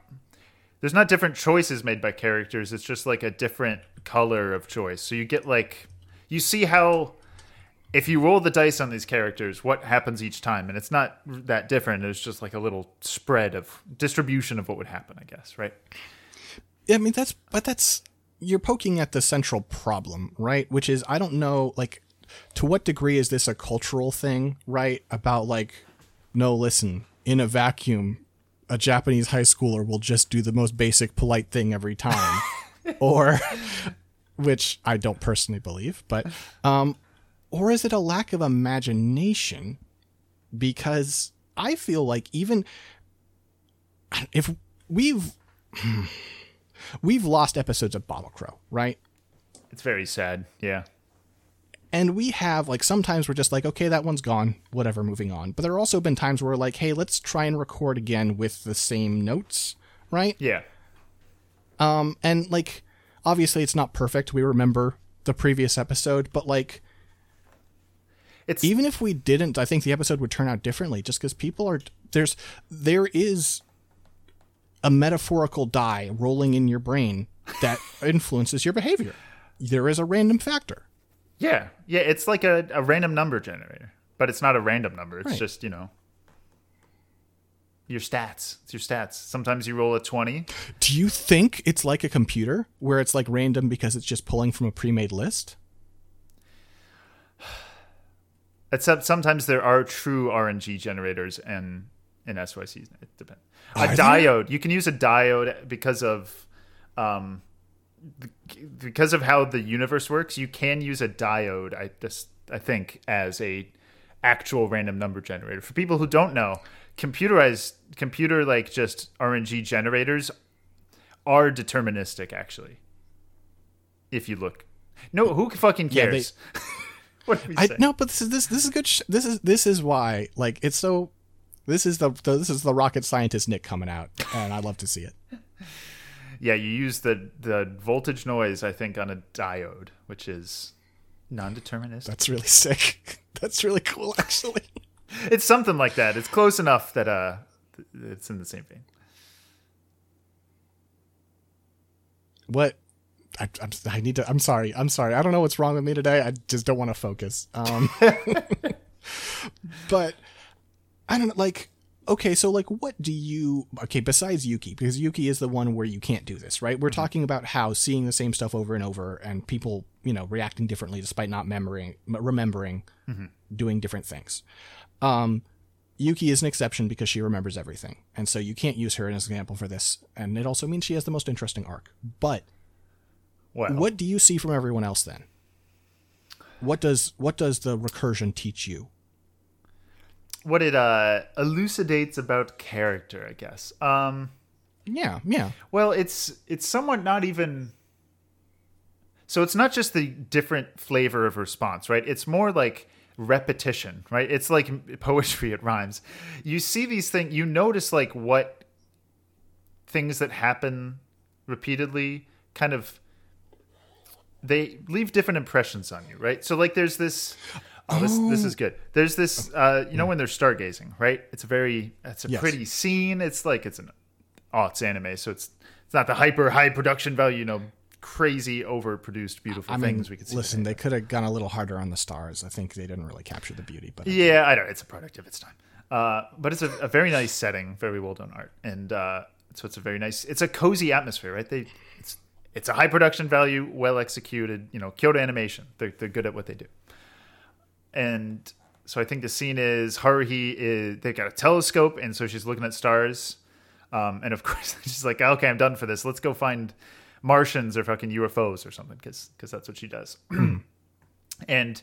There's not different choices made by characters. It's just like a different color of choice. So you get like, you see how, if you roll the dice on these characters, what happens each time. And it's not that different. It's just like a little spread of distribution of what would happen, I guess. Right. I mean, you're poking at the central problem, right? Which is, I don't know, like, to what degree is this a cultural thing, right? About like, no, listen, in a vacuum, a Japanese high schooler will just do the most basic polite thing every time, or which I don't personally believe, but, or is it a lack of imagination? Because I feel like even if we've lost episodes of Bottle Crow, right? It's very sad. Yeah. And we have, like, sometimes we're just like, okay, that one's gone, whatever, moving on. But there have also been times where we're like, hey, let's try and record again with the same notes, right? Yeah. And, like, obviously it's not perfect. We remember the previous episode, but, like, even if we didn't, I think the episode would turn out differently just because there is a metaphorical die rolling in your brain that influences your behavior. There is a random factor. Yeah, it's like a random number generator, but it's not a random number. It's just, you know, your stats. It's your stats. Sometimes you roll a 20. Do you think it's like a computer where it's like random because it's just pulling from a pre-made list? Except sometimes there are true RNG generators in SYCs. It depends. Diode. You can use a diode because of how the universe works. You can use a diode. I think as a actual random number generator. For people who don't know, computer RNG generators are deterministic. Actually, if you look, who fucking cares? Yeah, what are we saying? No, but this is good. This is why it's so. This is the rocket scientist Nick coming out, and I love to see it. Yeah, you use the voltage noise, I think, on a diode, which is non-deterministic. That's really sick. That's really cool, actually. It's something like that. It's close enough that it's in the same vein. What? I need to. I'm sorry. I don't know what's wrong with me today. I just don't want to focus. But. I don't know, what do you... Okay, besides Yuki, because Yuki is the one where you can't do this, right? We're talking about how seeing the same stuff over and over and people, reacting differently despite not remembering doing different things. Yuki is an exception because she remembers everything. And so you can't use her as an example for this. And it also means she has the most interesting arc. But what do you see from everyone else then? What does the recursion teach you? What it elucidates about character, I guess. Yeah. Well, it's somewhat not even... So it's not just the different flavor of response, right? It's more like repetition, right? It's like poetry, it rhymes. You see these things, you notice what things that happen repeatedly kind of... They leave different impressions on you, right? So there's this... Oh, this is good. There's this, when they're stargazing, right? It's a pretty scene. It's it's anime, so it's not the high production value, crazy overproduced beautiful things we could see. Listen, they could have gone a little harder on the stars. I think they didn't really capture the beauty, but I don't. It's a product of its time, but it's a very nice setting, very well done art, and so it's a very nice. It's a cozy atmosphere, right? It's a high production value, well executed. Kyoto Animation. They're good at what they do. And so I think the scene is Haruhi is, they've got a telescope, and so she's looking at stars. And of course, she's like, okay, I'm done for this. Let's go find Martians or fucking UFOs or something, because that's what she does. And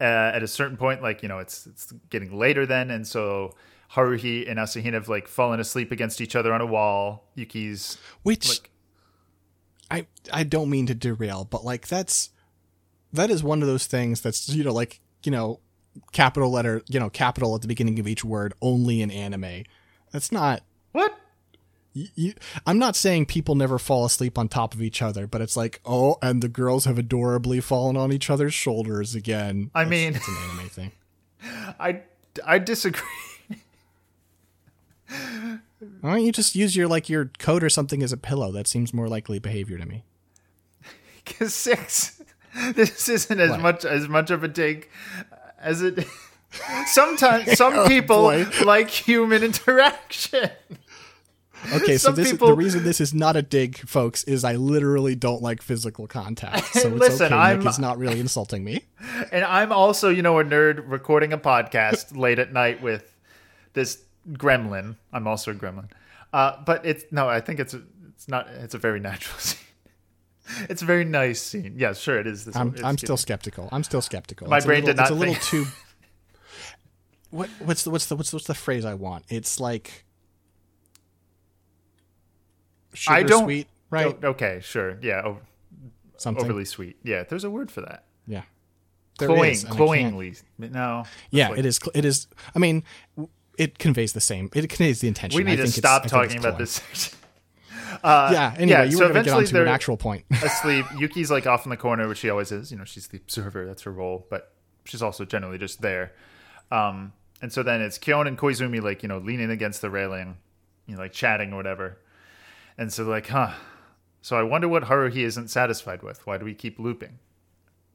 at a certain point, it's getting later then. And so Haruhi and Asahina have fallen asleep against each other on a wall. Yuki's... Which I don't mean to derail, but that is one of those things that's, capital letter, capital at the beginning of each word, only in anime. That's not... What? I'm not saying people never fall asleep on top of each other, but it's and the girls have adorably fallen on each other's shoulders again. It's an anime thing. I disagree. Why don't you just use your coat or something as a pillow? That seems more likely behavior to me. 'Cause six... This isn't as much of a take as it. Sometimes some people like human interaction. Okay, so the reason this is not a dig, folks, is I literally don't like physical contact. So it's listen, okay, Nick is not really insulting me. And I'm also, a nerd recording a podcast late at night with this gremlin. I'm also a gremlin, but I think it's not. It's a very natural scene. It's a very nice scene. Yeah, sure, it is. I'm still skeptical. My brain did not. It's a little too. What's the phrase I want? It's like. Sugar I don't. Sweet, right. Okay. Sure. Yeah. Something overly sweet. Yeah. There's a word for that. Yeah. Cloyingly. No. Yeah. It is. It is. I mean, it conveys the same. It conveys the intention. We need to stop talking about this section. Anyway, you were going to get onto an actual point. Asleep. Yuki's off in the corner, which she always is. She's the observer. That's her role. But she's also generally just there. And so then it's Kyon and Koizumi, leaning against the railing, chatting or whatever. And so huh. So I wonder what Haruhi isn't satisfied with. Why do we keep looping?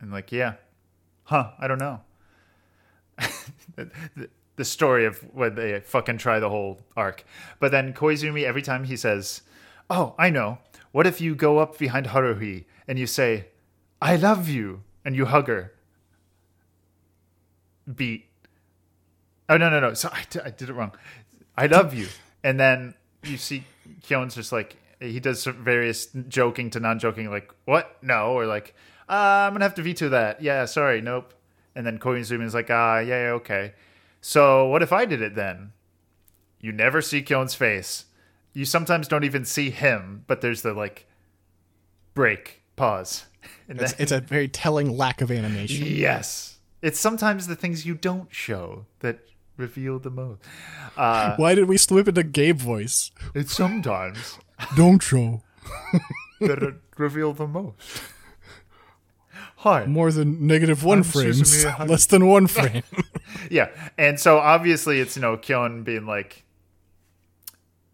And I don't know. The story of when they fucking try the whole arc. But then Koizumi, every time he says... Oh, I know. What if you go up behind Haruhi and you say, I love you, and you hug her? Beat. Oh, no. So I did it wrong. I love you. And then you see Kyon's just like, he does some various joking to non-joking, like, what? No. Or like, I'm going to have to veto that. Yeah, sorry, nope. And then Koizumi is like, yeah, okay. So what if I did it then? You never see Kyon's face. You sometimes don't even see him, but there's the, like, break, pause. And then, it's a very telling lack of animation. Yes. It's sometimes the things you don't show that reveal the most. Why did we slip into Gabe voice? It's sometimes. Don't show. That reveal the most. Hi. More than -1 frames. Less than 1 frame. Yeah. And so obviously it's, Kyon being like,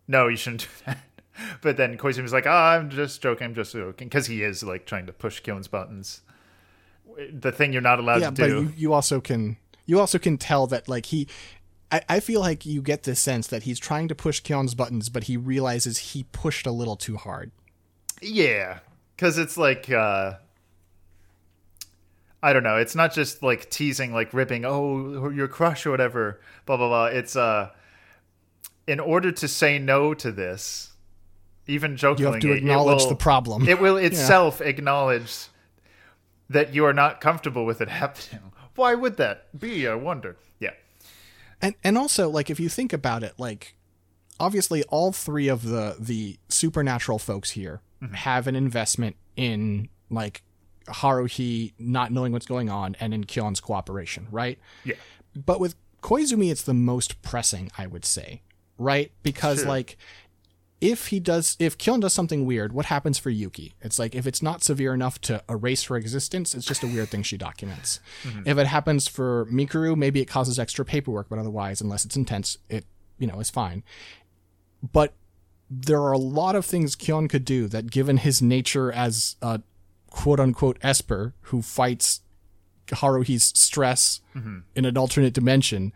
no, you shouldn't do that. But then Koizumi's like, I'm just joking. Because he is, like, trying to push Kyon's buttons. The thing you're not allowed to do. Yeah, but you also can tell that, like, I feel like you get this sense that he's trying to push Kyon's buttons, but he realizes he pushed a little too hard. Yeah, because it's like, I don't know. It's not just, like, teasing, like, ripping, oh, your crush or whatever, blah, blah, blah. It's, in order to say no to this... Even jokingly, you have to acknowledge the problem. It will itself acknowledge that you are not comfortable with it happening. Why would that be? I wonder. Yeah, and also, like, if you think about it, like, obviously all three of the supernatural folks here have an investment in, like, Haruhi not knowing what's going on and in Kyon's cooperation, right? Yeah. But with Koizumi, it's the most pressing, I would say, right? Because sure. Like. If Kyon does something weird, what happens for Yuki? It's like, if it's not severe enough to erase her existence, it's just a weird thing she documents. If it happens for Mikuru, maybe it causes extra paperwork, but otherwise, unless it's intense, it, is fine. But there are a lot of things Kyon could do that, given his nature as a quote-unquote esper who fights Haruhi's stress in an alternate dimension...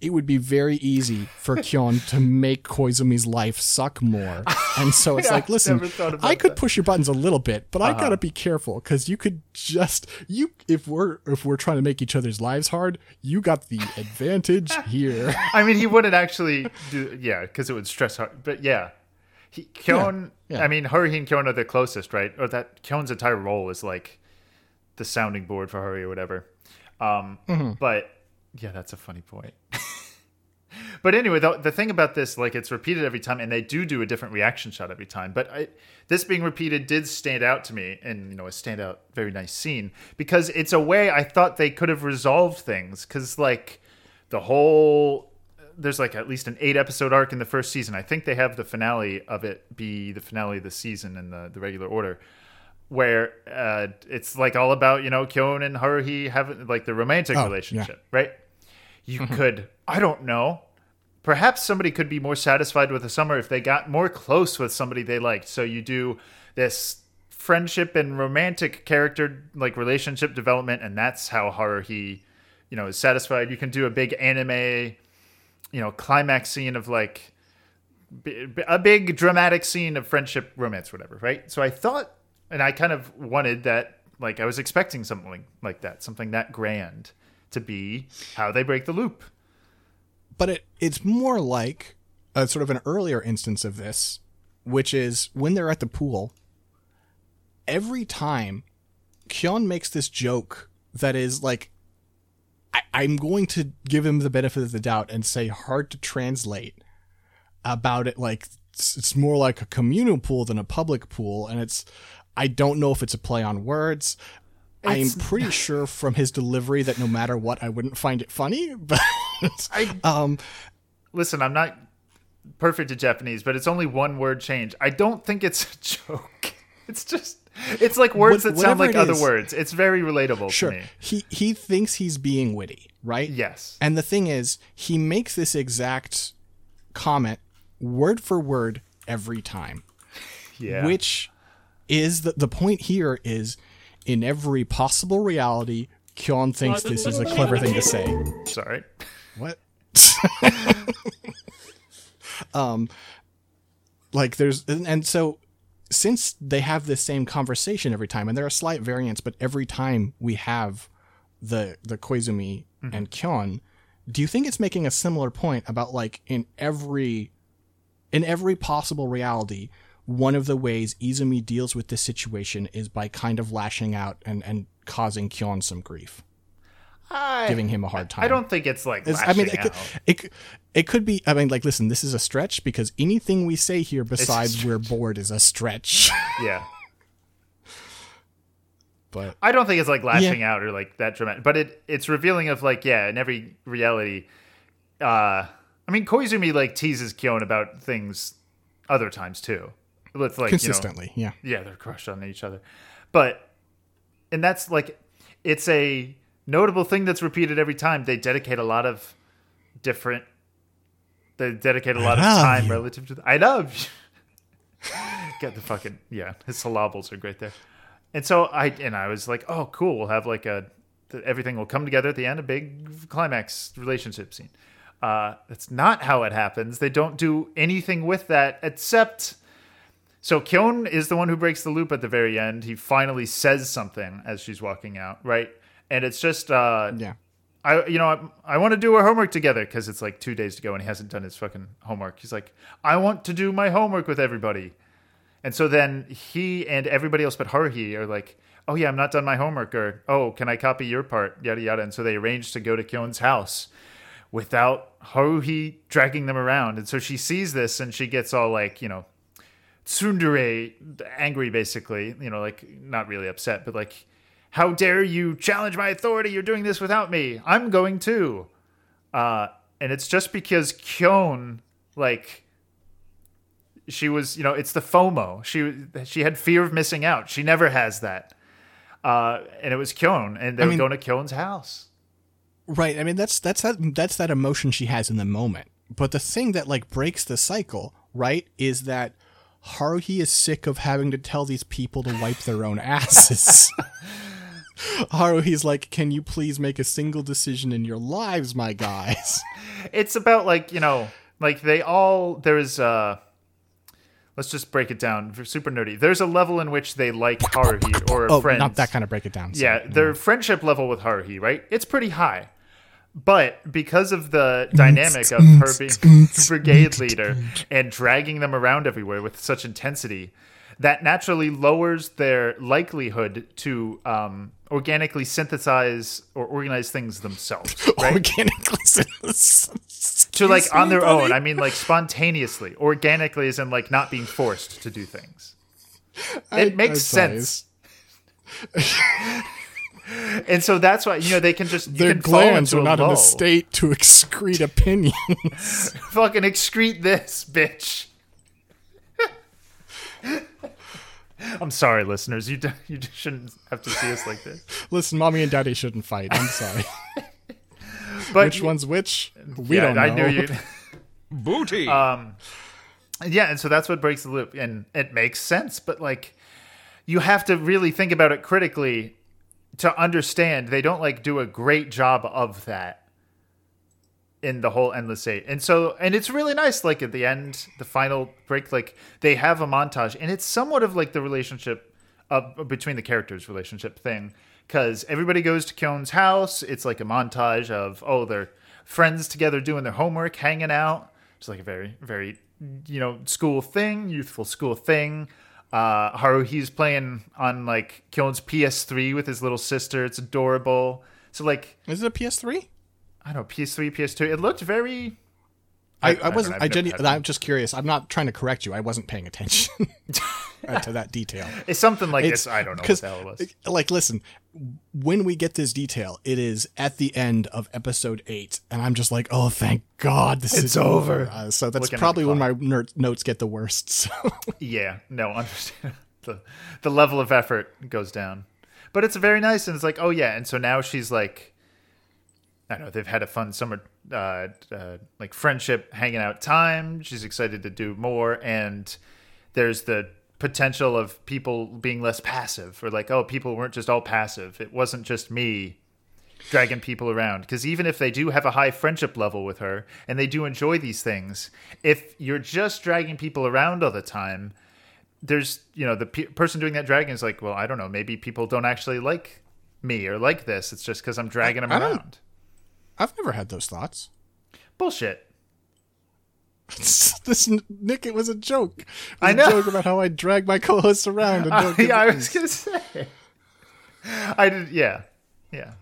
It would be very easy for Kyon to make Koizumi's life suck more. And so it's like, listen, I could push your buttons a little bit, but I got to be careful because you could just, if we're trying to make each other's lives hard, you got the advantage here. I mean, he wouldn't actually do, because it would stress hard. But Kyon, I mean, Haruhi and Kyon are the closest, right? Or that Kyon's entire role is like the sounding board for Haruhi or whatever. But yeah, that's a funny point. But anyway, the thing about this, like, it's repeated every time, and they do a different reaction shot every time. But this being repeated did stand out to me, and, a standout, very nice scene, because it's a way I thought they could have resolved things. Because, like, there's, like, at least an 8-episode arc in the first season. I think they have the finale of it be the finale of the season in the regular order, where it's, like, all about, Kyon and Haruhi having, like, the romantic relationship, right? You could, I don't know, perhaps somebody could be more satisfied with a summer if they got more close with somebody they liked. So you do this friendship and romantic character, like, relationship development, and that's how Haruhi, is satisfied. You can do a big anime, climax scene of, like, a big dramatic scene of friendship, romance, whatever, right? So I thought, and I kind of wanted that, like, I was expecting something like that, something that grand. To be how they break the loop. But it's more like a sort of an earlier instance of this, which is when they're at the pool, every time Kyon makes this joke that is like, I'm going to give him the benefit of the doubt and say hard to translate about it. Like, it's more like a communal pool than a public pool. And I don't know if it's a play on words. I'm pretty sure from his delivery that no matter what, I wouldn't find it funny. But listen, I'm not perfect at Japanese, but it's only one word change. I don't think it's a joke. It's just, it's like words that sound like other words. It's very relatable to me. He thinks he's being witty, right? Yes. And the thing is, he makes this exact comment word for word every time. Yeah. Which is the point here is... In every possible reality, Kyon thinks this is a clever thing to say. Sorry. What? Like, there's... And so, since they have this same conversation every time, and there are slight variants, but every time we have the Koizumi and Kyon, do you think it's making a similar point about, like, in every possible reality, one of the ways Izumi deals with this situation is by kind of lashing out and causing Kyon some grief? Giving him a hard time. I don't think it's like lashing out. It could be. I mean, like, listen, this is a stretch because anything we say here besides we're bored is a stretch. Yeah. But I don't think it's like lashing out or like that dramatic. But it's revealing of like, yeah, in every reality. I mean, Koizumi like teases Kyon about things other times too. It's like consistently, you know, yeah, they're crushed on each other. But and that's like it's a notable thing that's repeated every time. They dedicate a lot of time relative to. I love you. Get the fucking his syllables are great there. And so I was like, oh cool, we'll have like everything will come together at the end, a big climax relationship scene. That's not how it happens. They don't do anything with that except. So Kyon is the one who breaks the loop at the very end. He finally says something as she's walking out, right? And it's just, I want to do our homework together because it's like 2 days to go and he hasn't done his fucking homework. He's like, I want to do my homework with everybody. And so then he and everybody else but Haruhi are like, oh yeah, I'm not done my homework, or oh, can I copy your part? Yada, yada. And so they arrange to go to Kyon's house without Haruhi dragging them around. And so she sees this and she gets all like, you know, tsundere, angry basically, you know, like not really upset, but like, how dare you challenge my authority? You're doing this without me. I'm going too. And it's just because Kyon, like, she was, you know, it's the FOMO. She had fear of missing out. She never has that. And it was Kyon, and they were going to Kyon's house. Right. I mean, that's that emotion she has in the moment. But the thing that, like, breaks the cycle, right, is that Haruhi is sick of having to tell these people to wipe their own asses. Haruhi's like, can you please make a single decision in your lives, my guys? It's about like, you know, like they all, there's let's just break it down for super nerdy. There's a level in which they like Haruhi or friends. Not that kind of break it down. Sorry. Yeah, their friendship level with Haruhi, right? It's pretty high. But because of the dynamic of her being brigade leader and dragging them around everywhere with such intensity, that naturally lowers their likelihood to organically synthesize or organize things themselves. Right? Organically synthesize. To like on their own. I mean like spontaneously. Organically as in like not being forced to do things. It makes sense. And so that's why, you know, they can just you their can glands are not in a state to excrete opinions. Fucking excrete this, bitch. I'm sorry, listeners. You shouldn't have to see us like this. Listen, mommy and daddy shouldn't fight. I'm sorry. But which one's which? We don't know. I knew you. Booty. Yeah, and so that's what breaks the loop, and it makes sense. But like, you have to really think about it critically. To understand, they don't like do a great job of that in the whole Endless Eight. And so, and it's really nice, like at the end, the final break, like they have a montage and it's somewhat of like the relationship of between the characters relationship thing. Cause everybody goes to Kyon's house. It's like a montage of, oh, they're friends together doing their homework, hanging out. It's like a very, very, you know, school thing, youthful school thing. Haruhi's playing on like Kyon's PS3 with his little sister. It's adorable. So like, is it a PS3? I don't know, PS3, PS2. It looked very. I'm just curious. I'm not trying to correct you. I wasn't paying attention to that detail. It's something like this. I don't know what the hell it was. Like, listen, when we get this detail, it is at the end of episode 8, and I'm just like, oh, thank God, it's over. So that's probably when my notes get the worst. So. Yeah, no, I understand. The level of effort goes down, but it's very nice, and it's like, oh yeah, and so now she's like. I know they've had a fun summer, like friendship, hanging out time. She's excited to do more. And there's the potential of people being less passive or like, oh, people weren't just all passive. It wasn't just me dragging people around. Cause even if they do have a high friendship level with her and they do enjoy these things, if you're just dragging people around all the time, there's, you know, the person doing that dragging is like, well, I don't know, maybe people don't actually like me or like this. It's just cause I'm dragging them around. I've never had those thoughts. Bullshit. This Nick, it was a joke. It was a joke about how I drag my co-hosts around. And don't give I was gonna say. I did. Yeah, yeah.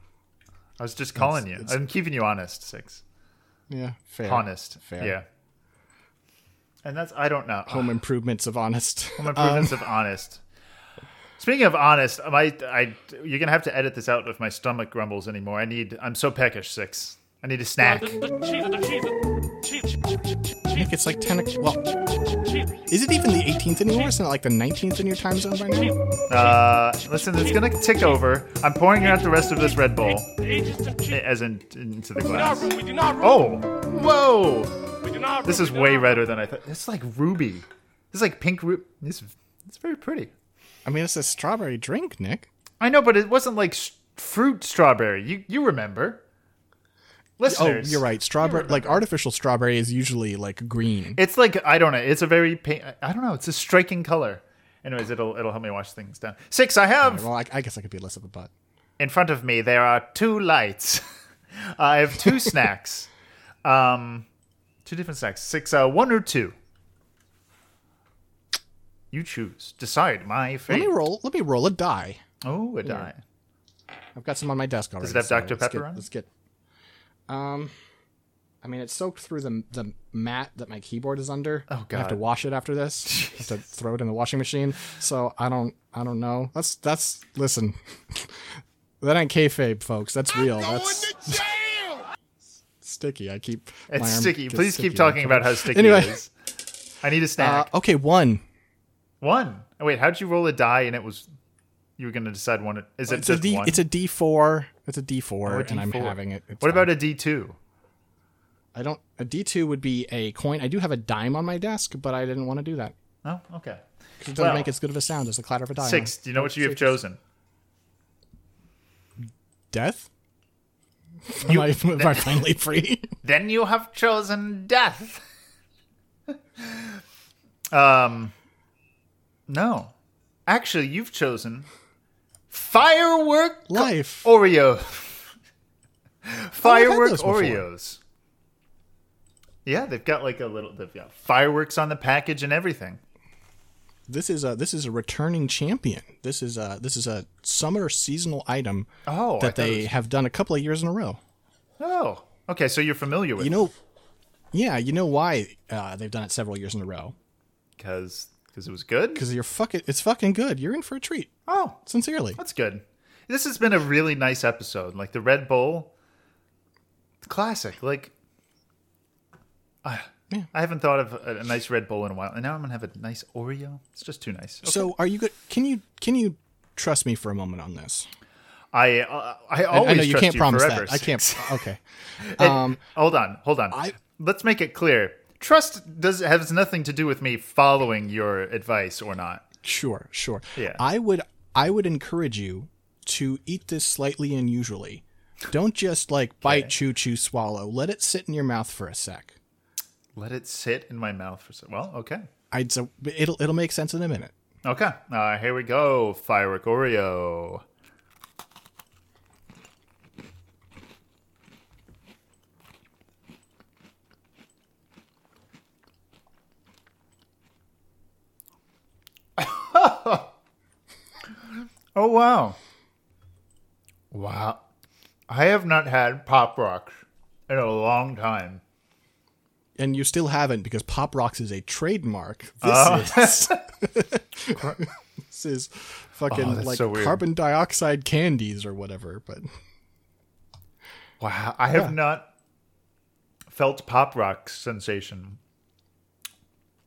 I was just calling you. I'm keeping you honest, Six. Yeah, fair. Honest, fair. Yeah. And that's I don't know. Home improvements of honest. Home improvements of honest. Speaking of honest, you're gonna have to edit this out if my stomach grumbles anymore. I'm so peckish, Six. I need a snack. Nick, it's like 10 o'clock. Is it even the 18th anymore? Isn't it like the 19th in your time zone by now? Listen, it's going to tick over. I'm pouring out the rest of this Red Bull. As in, into the glass. Oh! Whoa! This is way redder than I thought. It's like ruby. It's like pink ruby. It's very pretty. I mean, it's a strawberry drink, Nick. I know, but it wasn't like fruit strawberry. You remember. Listeners. Oh, you're right. Strawberry, like artificial strawberry, is usually like green. It's like I don't know. It's a very I don't know. It's a striking color. Anyways, it'll help me wash things down. Six, I have. Right, well, I guess I could be less of a butt. In front of me, there are two lights. I have two snacks, two different snacks. Six, one or two. You choose. Decide my fate. Let me roll a die. Oh, a die. I've got some on my desk already. Does it have Dr. Pepper on? Let's get. I mean, it's soaked through the mat that my keyboard is under. Oh God! I have to wash it after this. I have to throw it in the washing machine. So I don't know. That's listen. That ain't kayfabe, folks. That's real. That's jail! Sticky. I keep. It's sticky. Please sticky. Keep talking about how sticky it is. I need a snack. Okay, one. Oh, wait, how'd you roll a die? And it was you were going to decide one. Is it just one? It's a D4. It's a D4, and I'm having it. What about a D2? A D2 would be a coin. I do have a dime on my desk, but I didn't want to do that. Oh, okay. Because it doesn't make as good of a sound as the clatter of a dime. Six, do you know what you have chosen? Death? Am I finally free? Then you have chosen death. No. Actually, you've chosen... Firework Life Oreo. Firework Oreos. Yeah, they've got like a little fireworks on the package and everything. This is a returning champion. This is a summer seasonal item that they have done a couple of years in a row. Oh. Okay, so you're familiar with it. You know why they've done it several years in a row? Because it was good? Because it's fucking good. You're in for a treat. Oh. Sincerely. That's good. This has been a really nice episode. Like, the Red Bull, classic. Like, I haven't thought of a nice Red Bull in a while. And now I'm going to have a nice Oreo. It's just too nice. Okay. So, are you good? Can you trust me for a moment on this? I always trust you forever. I know you can't promise that. Six. I can't. Okay. Hold on. Let's make it clear. Trust has nothing to do with me following your advice or not. Sure. Yeah. I would encourage you to eat this slightly unusually. Don't just bite, chew, swallow. Let it sit in your mouth for a sec. Let it sit in my mouth for a sec. Well, okay. It'll make sense in a minute. Okay. Here we go. Firework Oreo. Oh, wow. Wow. I have not had Pop Rocks in a long time. And you still haven't, because Pop Rocks is a trademark. This is fucking carbon dioxide candies or whatever. But wow. I have not felt Pop Rocks sensation.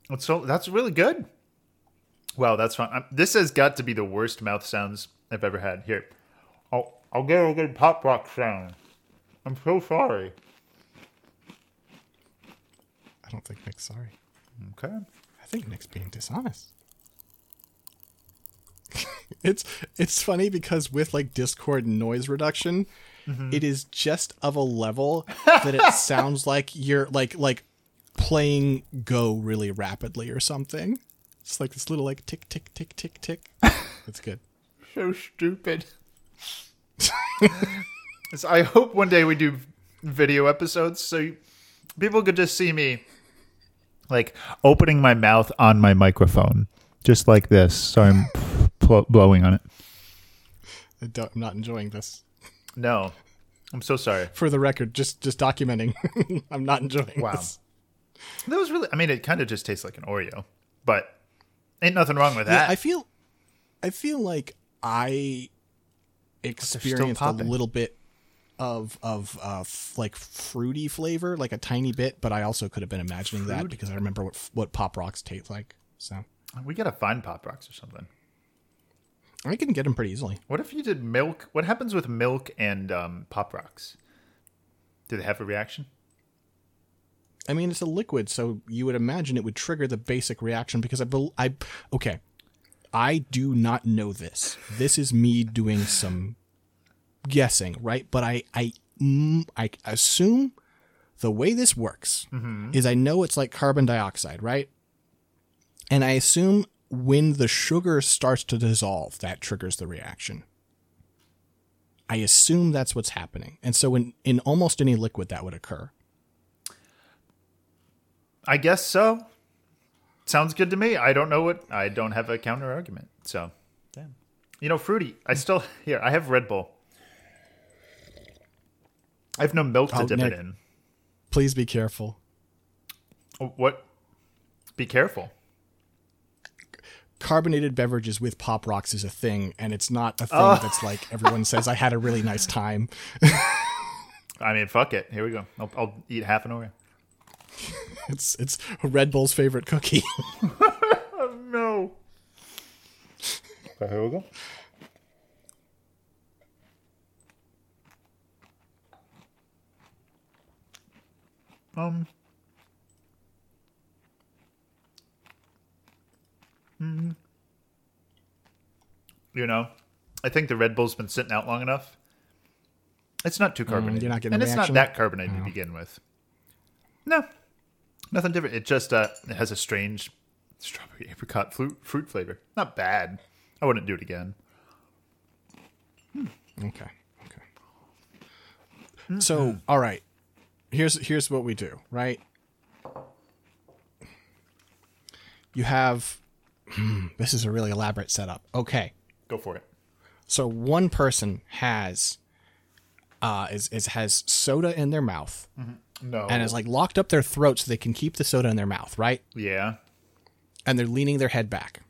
That's really good. Wow, that's fun. This has got to be the worst mouth sounds I've ever had. Here, I'll get a good Pop Rock sound. I'm so sorry. I don't think Nick's sorry. Okay. I think Nick's being dishonest. It's funny because with Discord noise reduction, it is just of a level that it sounds like you're like playing Go really rapidly or something. It's like this little tick, tick, tick, tick, tick. That's good. So stupid. I hope one day we do video episodes, so people could just see me like opening my mouth on my microphone just like this, so I'm blowing on it. I'm not enjoying this. No, I'm so sorry. For the record, just documenting, I'm not enjoying this. That was really, I mean, it kind of just tastes like an Oreo, but ain't nothing wrong with that. Yeah, I feel like I experienced a little bit of fruity flavor, like a tiny bit, but I also could have been imagining that because I remember what Pop Rocks taste like. So we gotta find Pop Rocks or something. I can get them pretty easily. What if you did milk? What happens with milk and Pop Rocks? Do they have a reaction? I mean, it's a liquid, so you would imagine it would trigger the basic reaction because okay, I do not know this. This is me doing some guessing, right? But I assume the way this works is I know it's like carbon dioxide, right? And I assume when the sugar starts to dissolve, that triggers the reaction. I assume that's what's happening. And so in almost any liquid that would occur. I guess so. Sounds good to me. I don't know what... I don't have a counter argument. So, damn. You know, fruity. I still... Here, I have Red Bull. I have no milk to dip it in. Please be careful. What? Be careful. Carbonated beverages with Pop Rocks is a thing, and it's not a thing that's like everyone says, I had a really nice time. I mean, fuck it. Here we go. I'll eat half an Oreo. It's Red Bull's favorite cookie. Oh, no. Here we go. You know, I think the Red Bull's been sitting out long enough. It's not too carbonated. You're not getting a reaction? It's not that carbonated to begin with. No. Nothing different. It just it has a strange strawberry apricot fruit flavor. Not bad. I wouldn't do it again. Okay. Mm-hmm. So, all right. Here's what we do, right? You have... this is a really elaborate setup. Okay. Go for it. So one person has soda in their mouth. Mm-hmm. No. And it's like locked up their throat so they can keep the soda in their mouth, right? Yeah. And they're leaning their head back.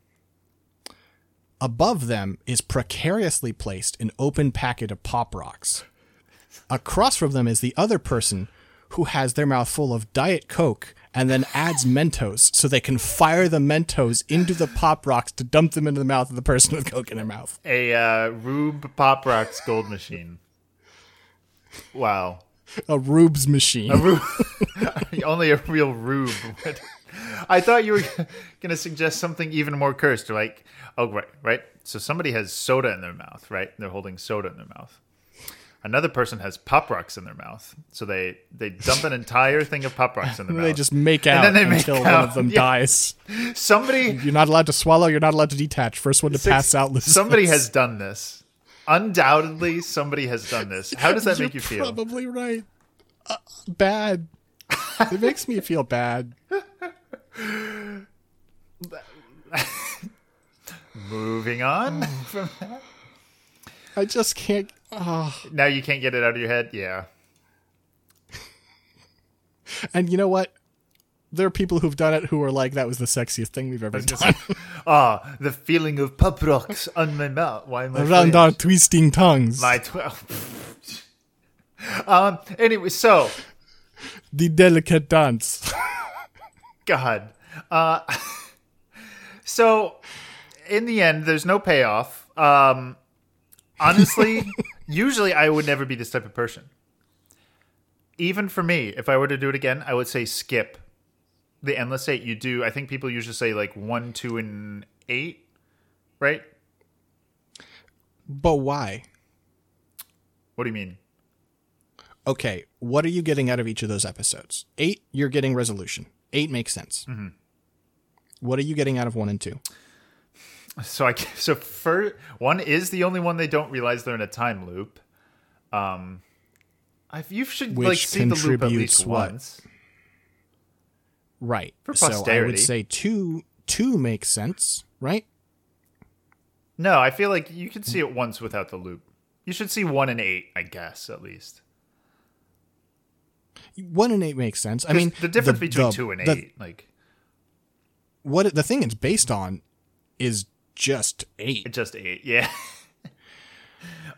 Above them is precariously placed an open packet of Pop Rocks. Across from them is the other person who has their mouth full of Diet Coke and then adds Mentos so they can fire the Mentos into the Pop Rocks to dump them into the mouth of the person with Coke in their mouth. A Rube Pop Rocks gold machine. Wow. A Rube's machine. Only a real Rube. I thought you were going to suggest something even more cursed. Like, oh, right. So somebody has soda in their mouth, right? They're holding soda in their mouth. Another person has Pop Rocks in their mouth. So they dump an entire thing of Pop Rocks in their mouth. They just make out until one of them dies. Somebody... You're not allowed to swallow. You're not allowed to detach. First one to pass out loses. Somebody has done this. Undoubtedly, somebody has done this. How does that make you feel? You're probably right. Bad. It makes me feel bad. Moving on from that. I just can't. Now you can't get it out of your head? Yeah. And you know what? There are people who've done it who are like, that was the sexiest thing we've ever done. The feeling of Pop Rocks on my mouth. Why am I around our twisting tongues. Anyway, so. The delicate dance. God. So, in the end, there's no payoff. Honestly, usually I would never be this type of person. Even for me, if I were to do it again, I would say skip The Endless Eight. You do, I think people usually say like 1, 2, and 8, right? But why? What do you mean? Okay, what are you getting out of each of those episodes? 8, you're getting resolution. 8 makes sense. Mm-hmm. What are you getting out of 1 and 2? So for one is the only one they don't realize they're in a time loop. You should like see the loop at least once. Right. For posterity. So I would say two makes sense, right? No, I feel like you can see it once without the loop. You should see 1 and 8, I guess, at least. 1 and 8 makes sense. I mean, the difference between 2 and 8, like what the thing it's based on is just 8. Just 8, yeah.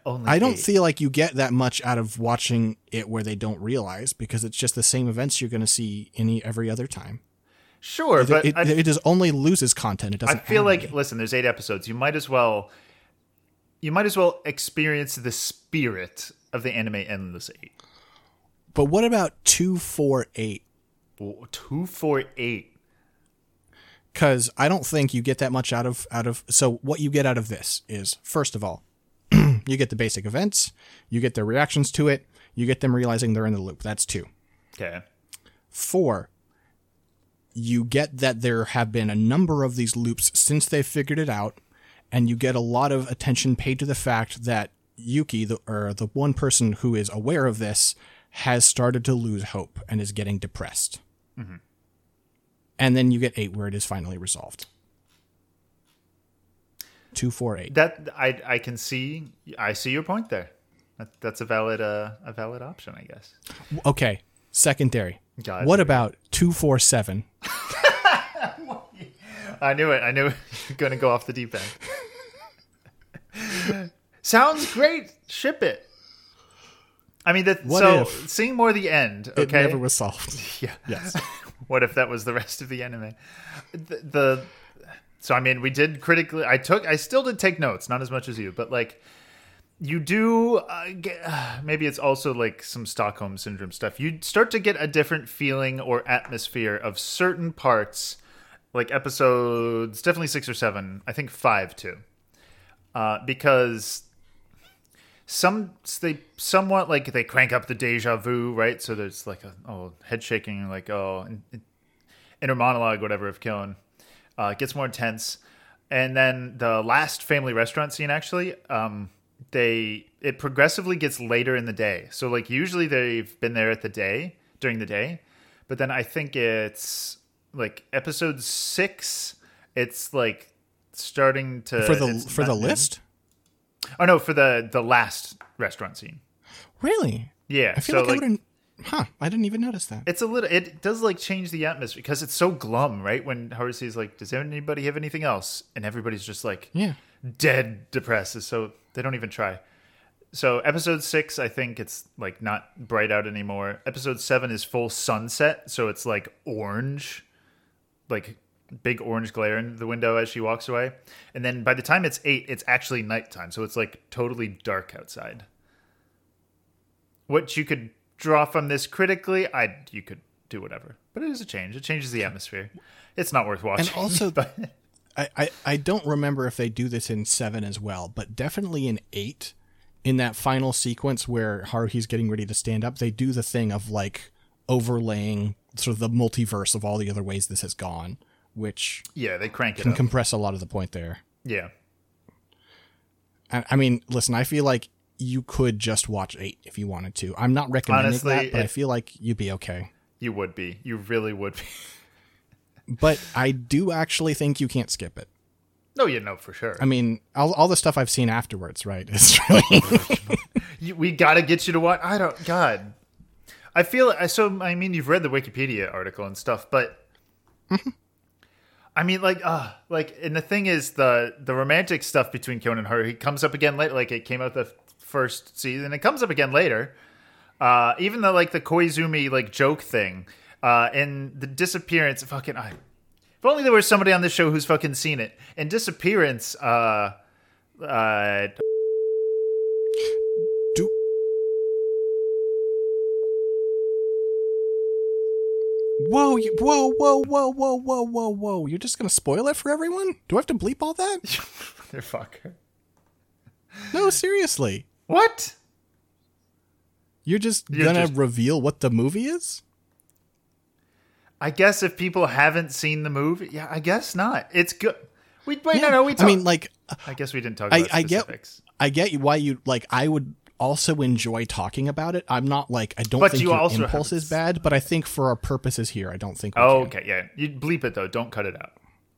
Only I don't feel like you get that much out of watching it where they don't realize, because it's just the same events you're going to see every other time. Sure, but it just only loses content. It doesn't. I feel like, listen, there's 8 episodes. You might as well experience the spirit of the anime Endless Eight. But what about 248? 248. Because I don't think you get that much out of. So what you get out of this is, first of all, you get the basic events, you get their reactions to it, you get them realizing they're in the loop. That's 2. Okay. 4, you get that there have been a number of these loops since they figured it out, and you get a lot of attention paid to the fact that Yuki, the one person who is aware of this, has started to lose hope and is getting depressed. Mm-hmm. And then you get 8 where it is finally resolved. 248. That I can see. I see your point there. That's a valid option, I guess. Okay, secondary. God, what about 247? I knew it. You're gonna go off the deep end. Sounds great. Ship it. I mean, if seeing more of the end. Okay, it never was solved. Yeah. Yes. What if that was the rest of the anime? So, I mean, we did critically... I still did take notes, not as much as you, but, like, you do... maybe it's also, like, some Stockholm Syndrome stuff. You start to get a different feeling or atmosphere of certain parts, like episodes... Definitely 6 or 7. I think 5, too. Because they crank up the deja vu, right? So there's, like, head shaking, like, inner monologue, whatever, of Kyon. It gets more intense. And then the last family restaurant scene, actually, it progressively gets later in the day. So, like, usually they've been there during the day. But then I think it's, like, episode 6, it's, like, starting to... For the list? Oh, no, for the last restaurant scene. Really? Yeah. I feel so, like I wouldn't... Huh, I didn't even notice that. It does, like, change the atmosphere, because it's so glum, right? When Haruhi's like, does anybody have anything else? And everybody's just, like, dead depressed, so they don't even try. So episode 6, I think it's, like, not bright out anymore. Episode 7 is full sunset, so it's, like, orange, like, big orange glare in the window as she walks away. And then by the time it's 8, it's actually nighttime, so it's, like, totally dark outside. What you could... draw from this critically, you could do whatever, but it is a change. It changes the atmosphere. It's not worth watching. And also, I don't remember if they do this in 7 as well, but definitely in 8, in that final sequence where Haruhi's getting ready to stand up, they do the thing of, like, overlaying sort of the multiverse of all the other ways this has gone, which they crank it can up. Compress a lot of the point there. Yeah. I mean, listen, I feel like you could just watch 8 if you wanted to. I'm not recommending that, but I feel like you'd be okay. You would be. You really would be. But I do actually think you can't skip it. No, for sure. I mean, all the stuff I've seen afterwards, right? It's really... we got to get you to watch... I don't... God. I feel... So, I mean, you've read the Wikipedia article and stuff, but... I mean, like, and the thing is, the romantic stuff between Kyon and Haruhi comes up again later. Like, it came out the first season. It comes up again later. Even though, like, the Koizumi, like, joke thing, and the disappearance, fucking, if only there was somebody on this show who's fucking seen it. And disappearance, Whoa, whoa, whoa, whoa, whoa, whoa, whoa, whoa. You're just going to spoil it for everyone? Do I have to bleep all that? Motherfucker. No, seriously. What? You're going to reveal what the movie is? I guess if people haven't seen the movie, yeah, I guess not. It's good. We talked. I mean, like... I guess we didn't talk about specifics. I get why you... Like, I would... also enjoy talking about it. I'm not like, I don't think your impulse is bad, but I think for our purposes here, I don't think we can. Okay, yeah. You bleep it though. Don't cut it out.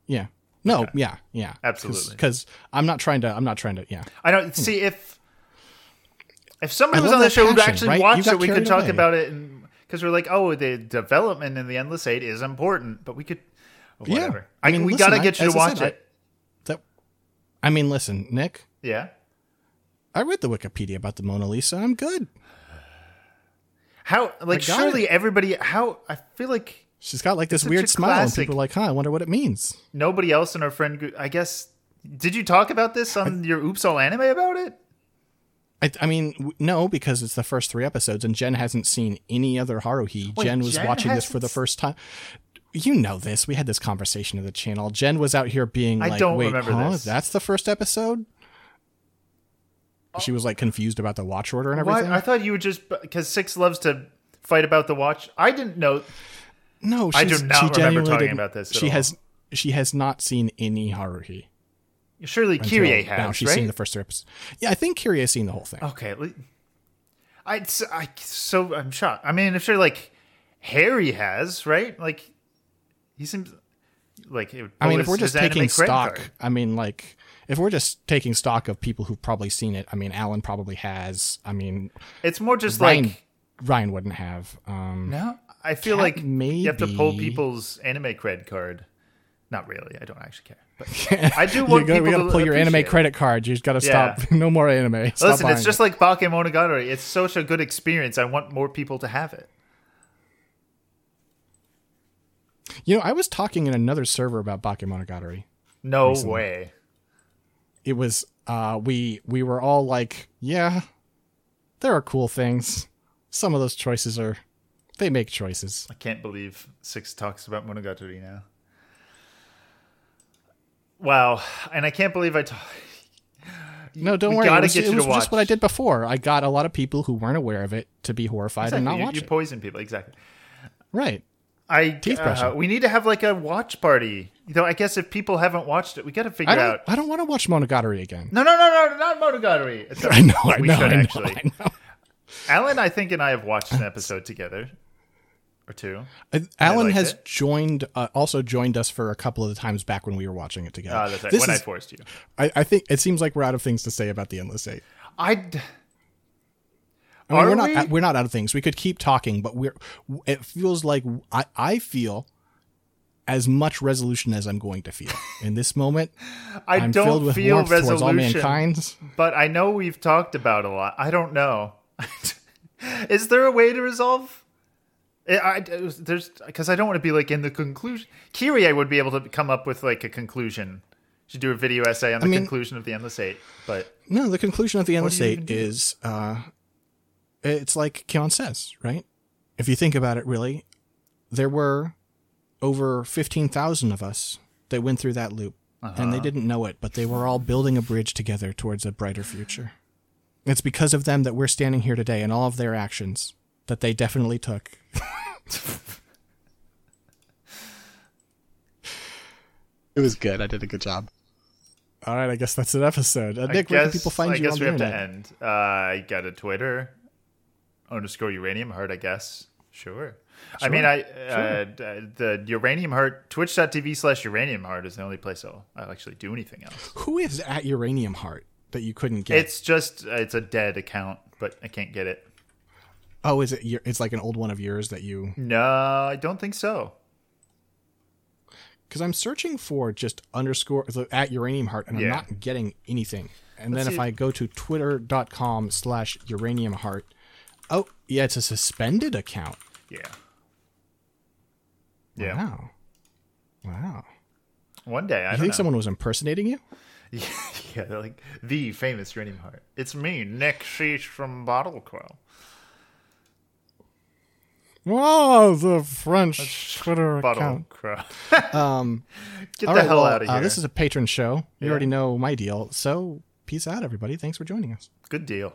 Yeah. No, okay. Yeah. Absolutely. Because I'm not trying to, yeah. I don't, see, if somebody was on the show who actually watched it, we could talk about it, because we're like, oh, the development in The Endless Eight is important, but we could, whatever. Yeah. I mean, we got to get you to watch it. I mean, listen, Nick. Yeah? I read the Wikipedia about the Mona Lisa. I'm good. How, like, surely everybody, I feel like. She's got like this weird smile and people are like, huh, I wonder what it means. Nobody else in our friend group, I guess. Did you talk about this on your Oops! All Anime about it? I mean, no, because it's the first three episodes and Jen hasn't seen any other Haruhi. Wait, Jen was watching this for the first time. You know this. We had this conversation on the channel. Jen was out here being like, I don't remember this. That's the first episode? She was like confused about the watch order and everything. What? I thought you were just, because Six loves to fight about the watch. I didn't know. No, I do not remember talking about this. She has not seen any Haruhi. Surely Kyrie has, now. She's seen the first three episodes. Yeah, I think Kyrie has seen the whole thing. Okay. So I'm shocked. I mean, I'm sure like Harry has, right? Like he seems like it, I mean, if we're just taking stock, if we're just taking stock of people who've probably seen it, I mean, Alan probably has. I mean, it's more just Ryan, like Ryan wouldn't have. No. I feel Cat like maybe. You have to pull people's anime cred card. Not really. I don't actually care. But I do want people to pull your anime credit card. You've got to stop. No more anime. Stop. Listen, it's just like Bakemonogatari. It's such a good experience. I want more people to have it. You know, I was talking in another server about Bakemonogatari. No recently. Way. It was, we were all like, yeah, there are cool things. Some of those choices are... They make choices. I can't believe Six talks about Monogatari now. Wow. And I can't believe I talk. No, don't worry. It was just what I did before. I got a lot of people who weren't aware of it to be horrified and not watch it. You poison people. Exactly. Right. We need to have like a watch party. You know, I guess if people haven't watched it, we got to figure out. I don't want to watch Monogatari again. No, not Monogatari. I know. Alan, I think, and I have watched an episode together. Or two. Alan has also joined us for a couple of the times back when we were watching it together. That's right. I forced you. I think it seems like we're out of things to say about The Endless Eight. We're not out of things. We could keep talking, but it feels like I feel as much resolution as I'm going to feel in this moment. I'm don't filled with feel warmth resolution towards all mankind. But I know we've talked about a lot. I don't know. Is there a way to resolve? Because I don't want to be like in the conclusion. Kyrie would be able to come up with like a conclusion. Should do a video essay on the conclusion of The Endless Eight. But no, the conclusion of The Endless Eight is it's like Kyon says, right? If you think about it, really, there were over 15,000 of us that went through that loop, and they didn't know it, but they were all building a bridge together towards a brighter future. It's because of them that we're standing here today and all of their actions that they definitely took. It was good. I did a good job. All right. I guess that's an episode. Nick, where can people find you on the internet? I guess we have to end. I got a Twitter _ Uranium Heart, I guess. Sure. I mean, the Uranium Heart, twitch.tv/Uranium Heart is the only place I'll actually do anything else. Who is at Uranium Heart? That you couldn't get. It's just it's a dead account, but I can't get it. Oh, is it? It's like an old one of yours that you? No, I don't think so. Because I'm searching for just _ at Uranium Heart, and I'm not getting anything. And Let's then see. If I go to twitter.com/Uranium Heart, oh yeah, it's a suspended account. Yeah. Wow. One day, I don't think someone was impersonating you. Yeah, they're like the famous Uranium Heart. It's me, Nick Cease from Bottle Crow. Whoa, the French Twitter Bottle account. Crow. Get the hell out of here. This is a patron show. You already know my deal. So peace out, everybody. Thanks for joining us. Good deal.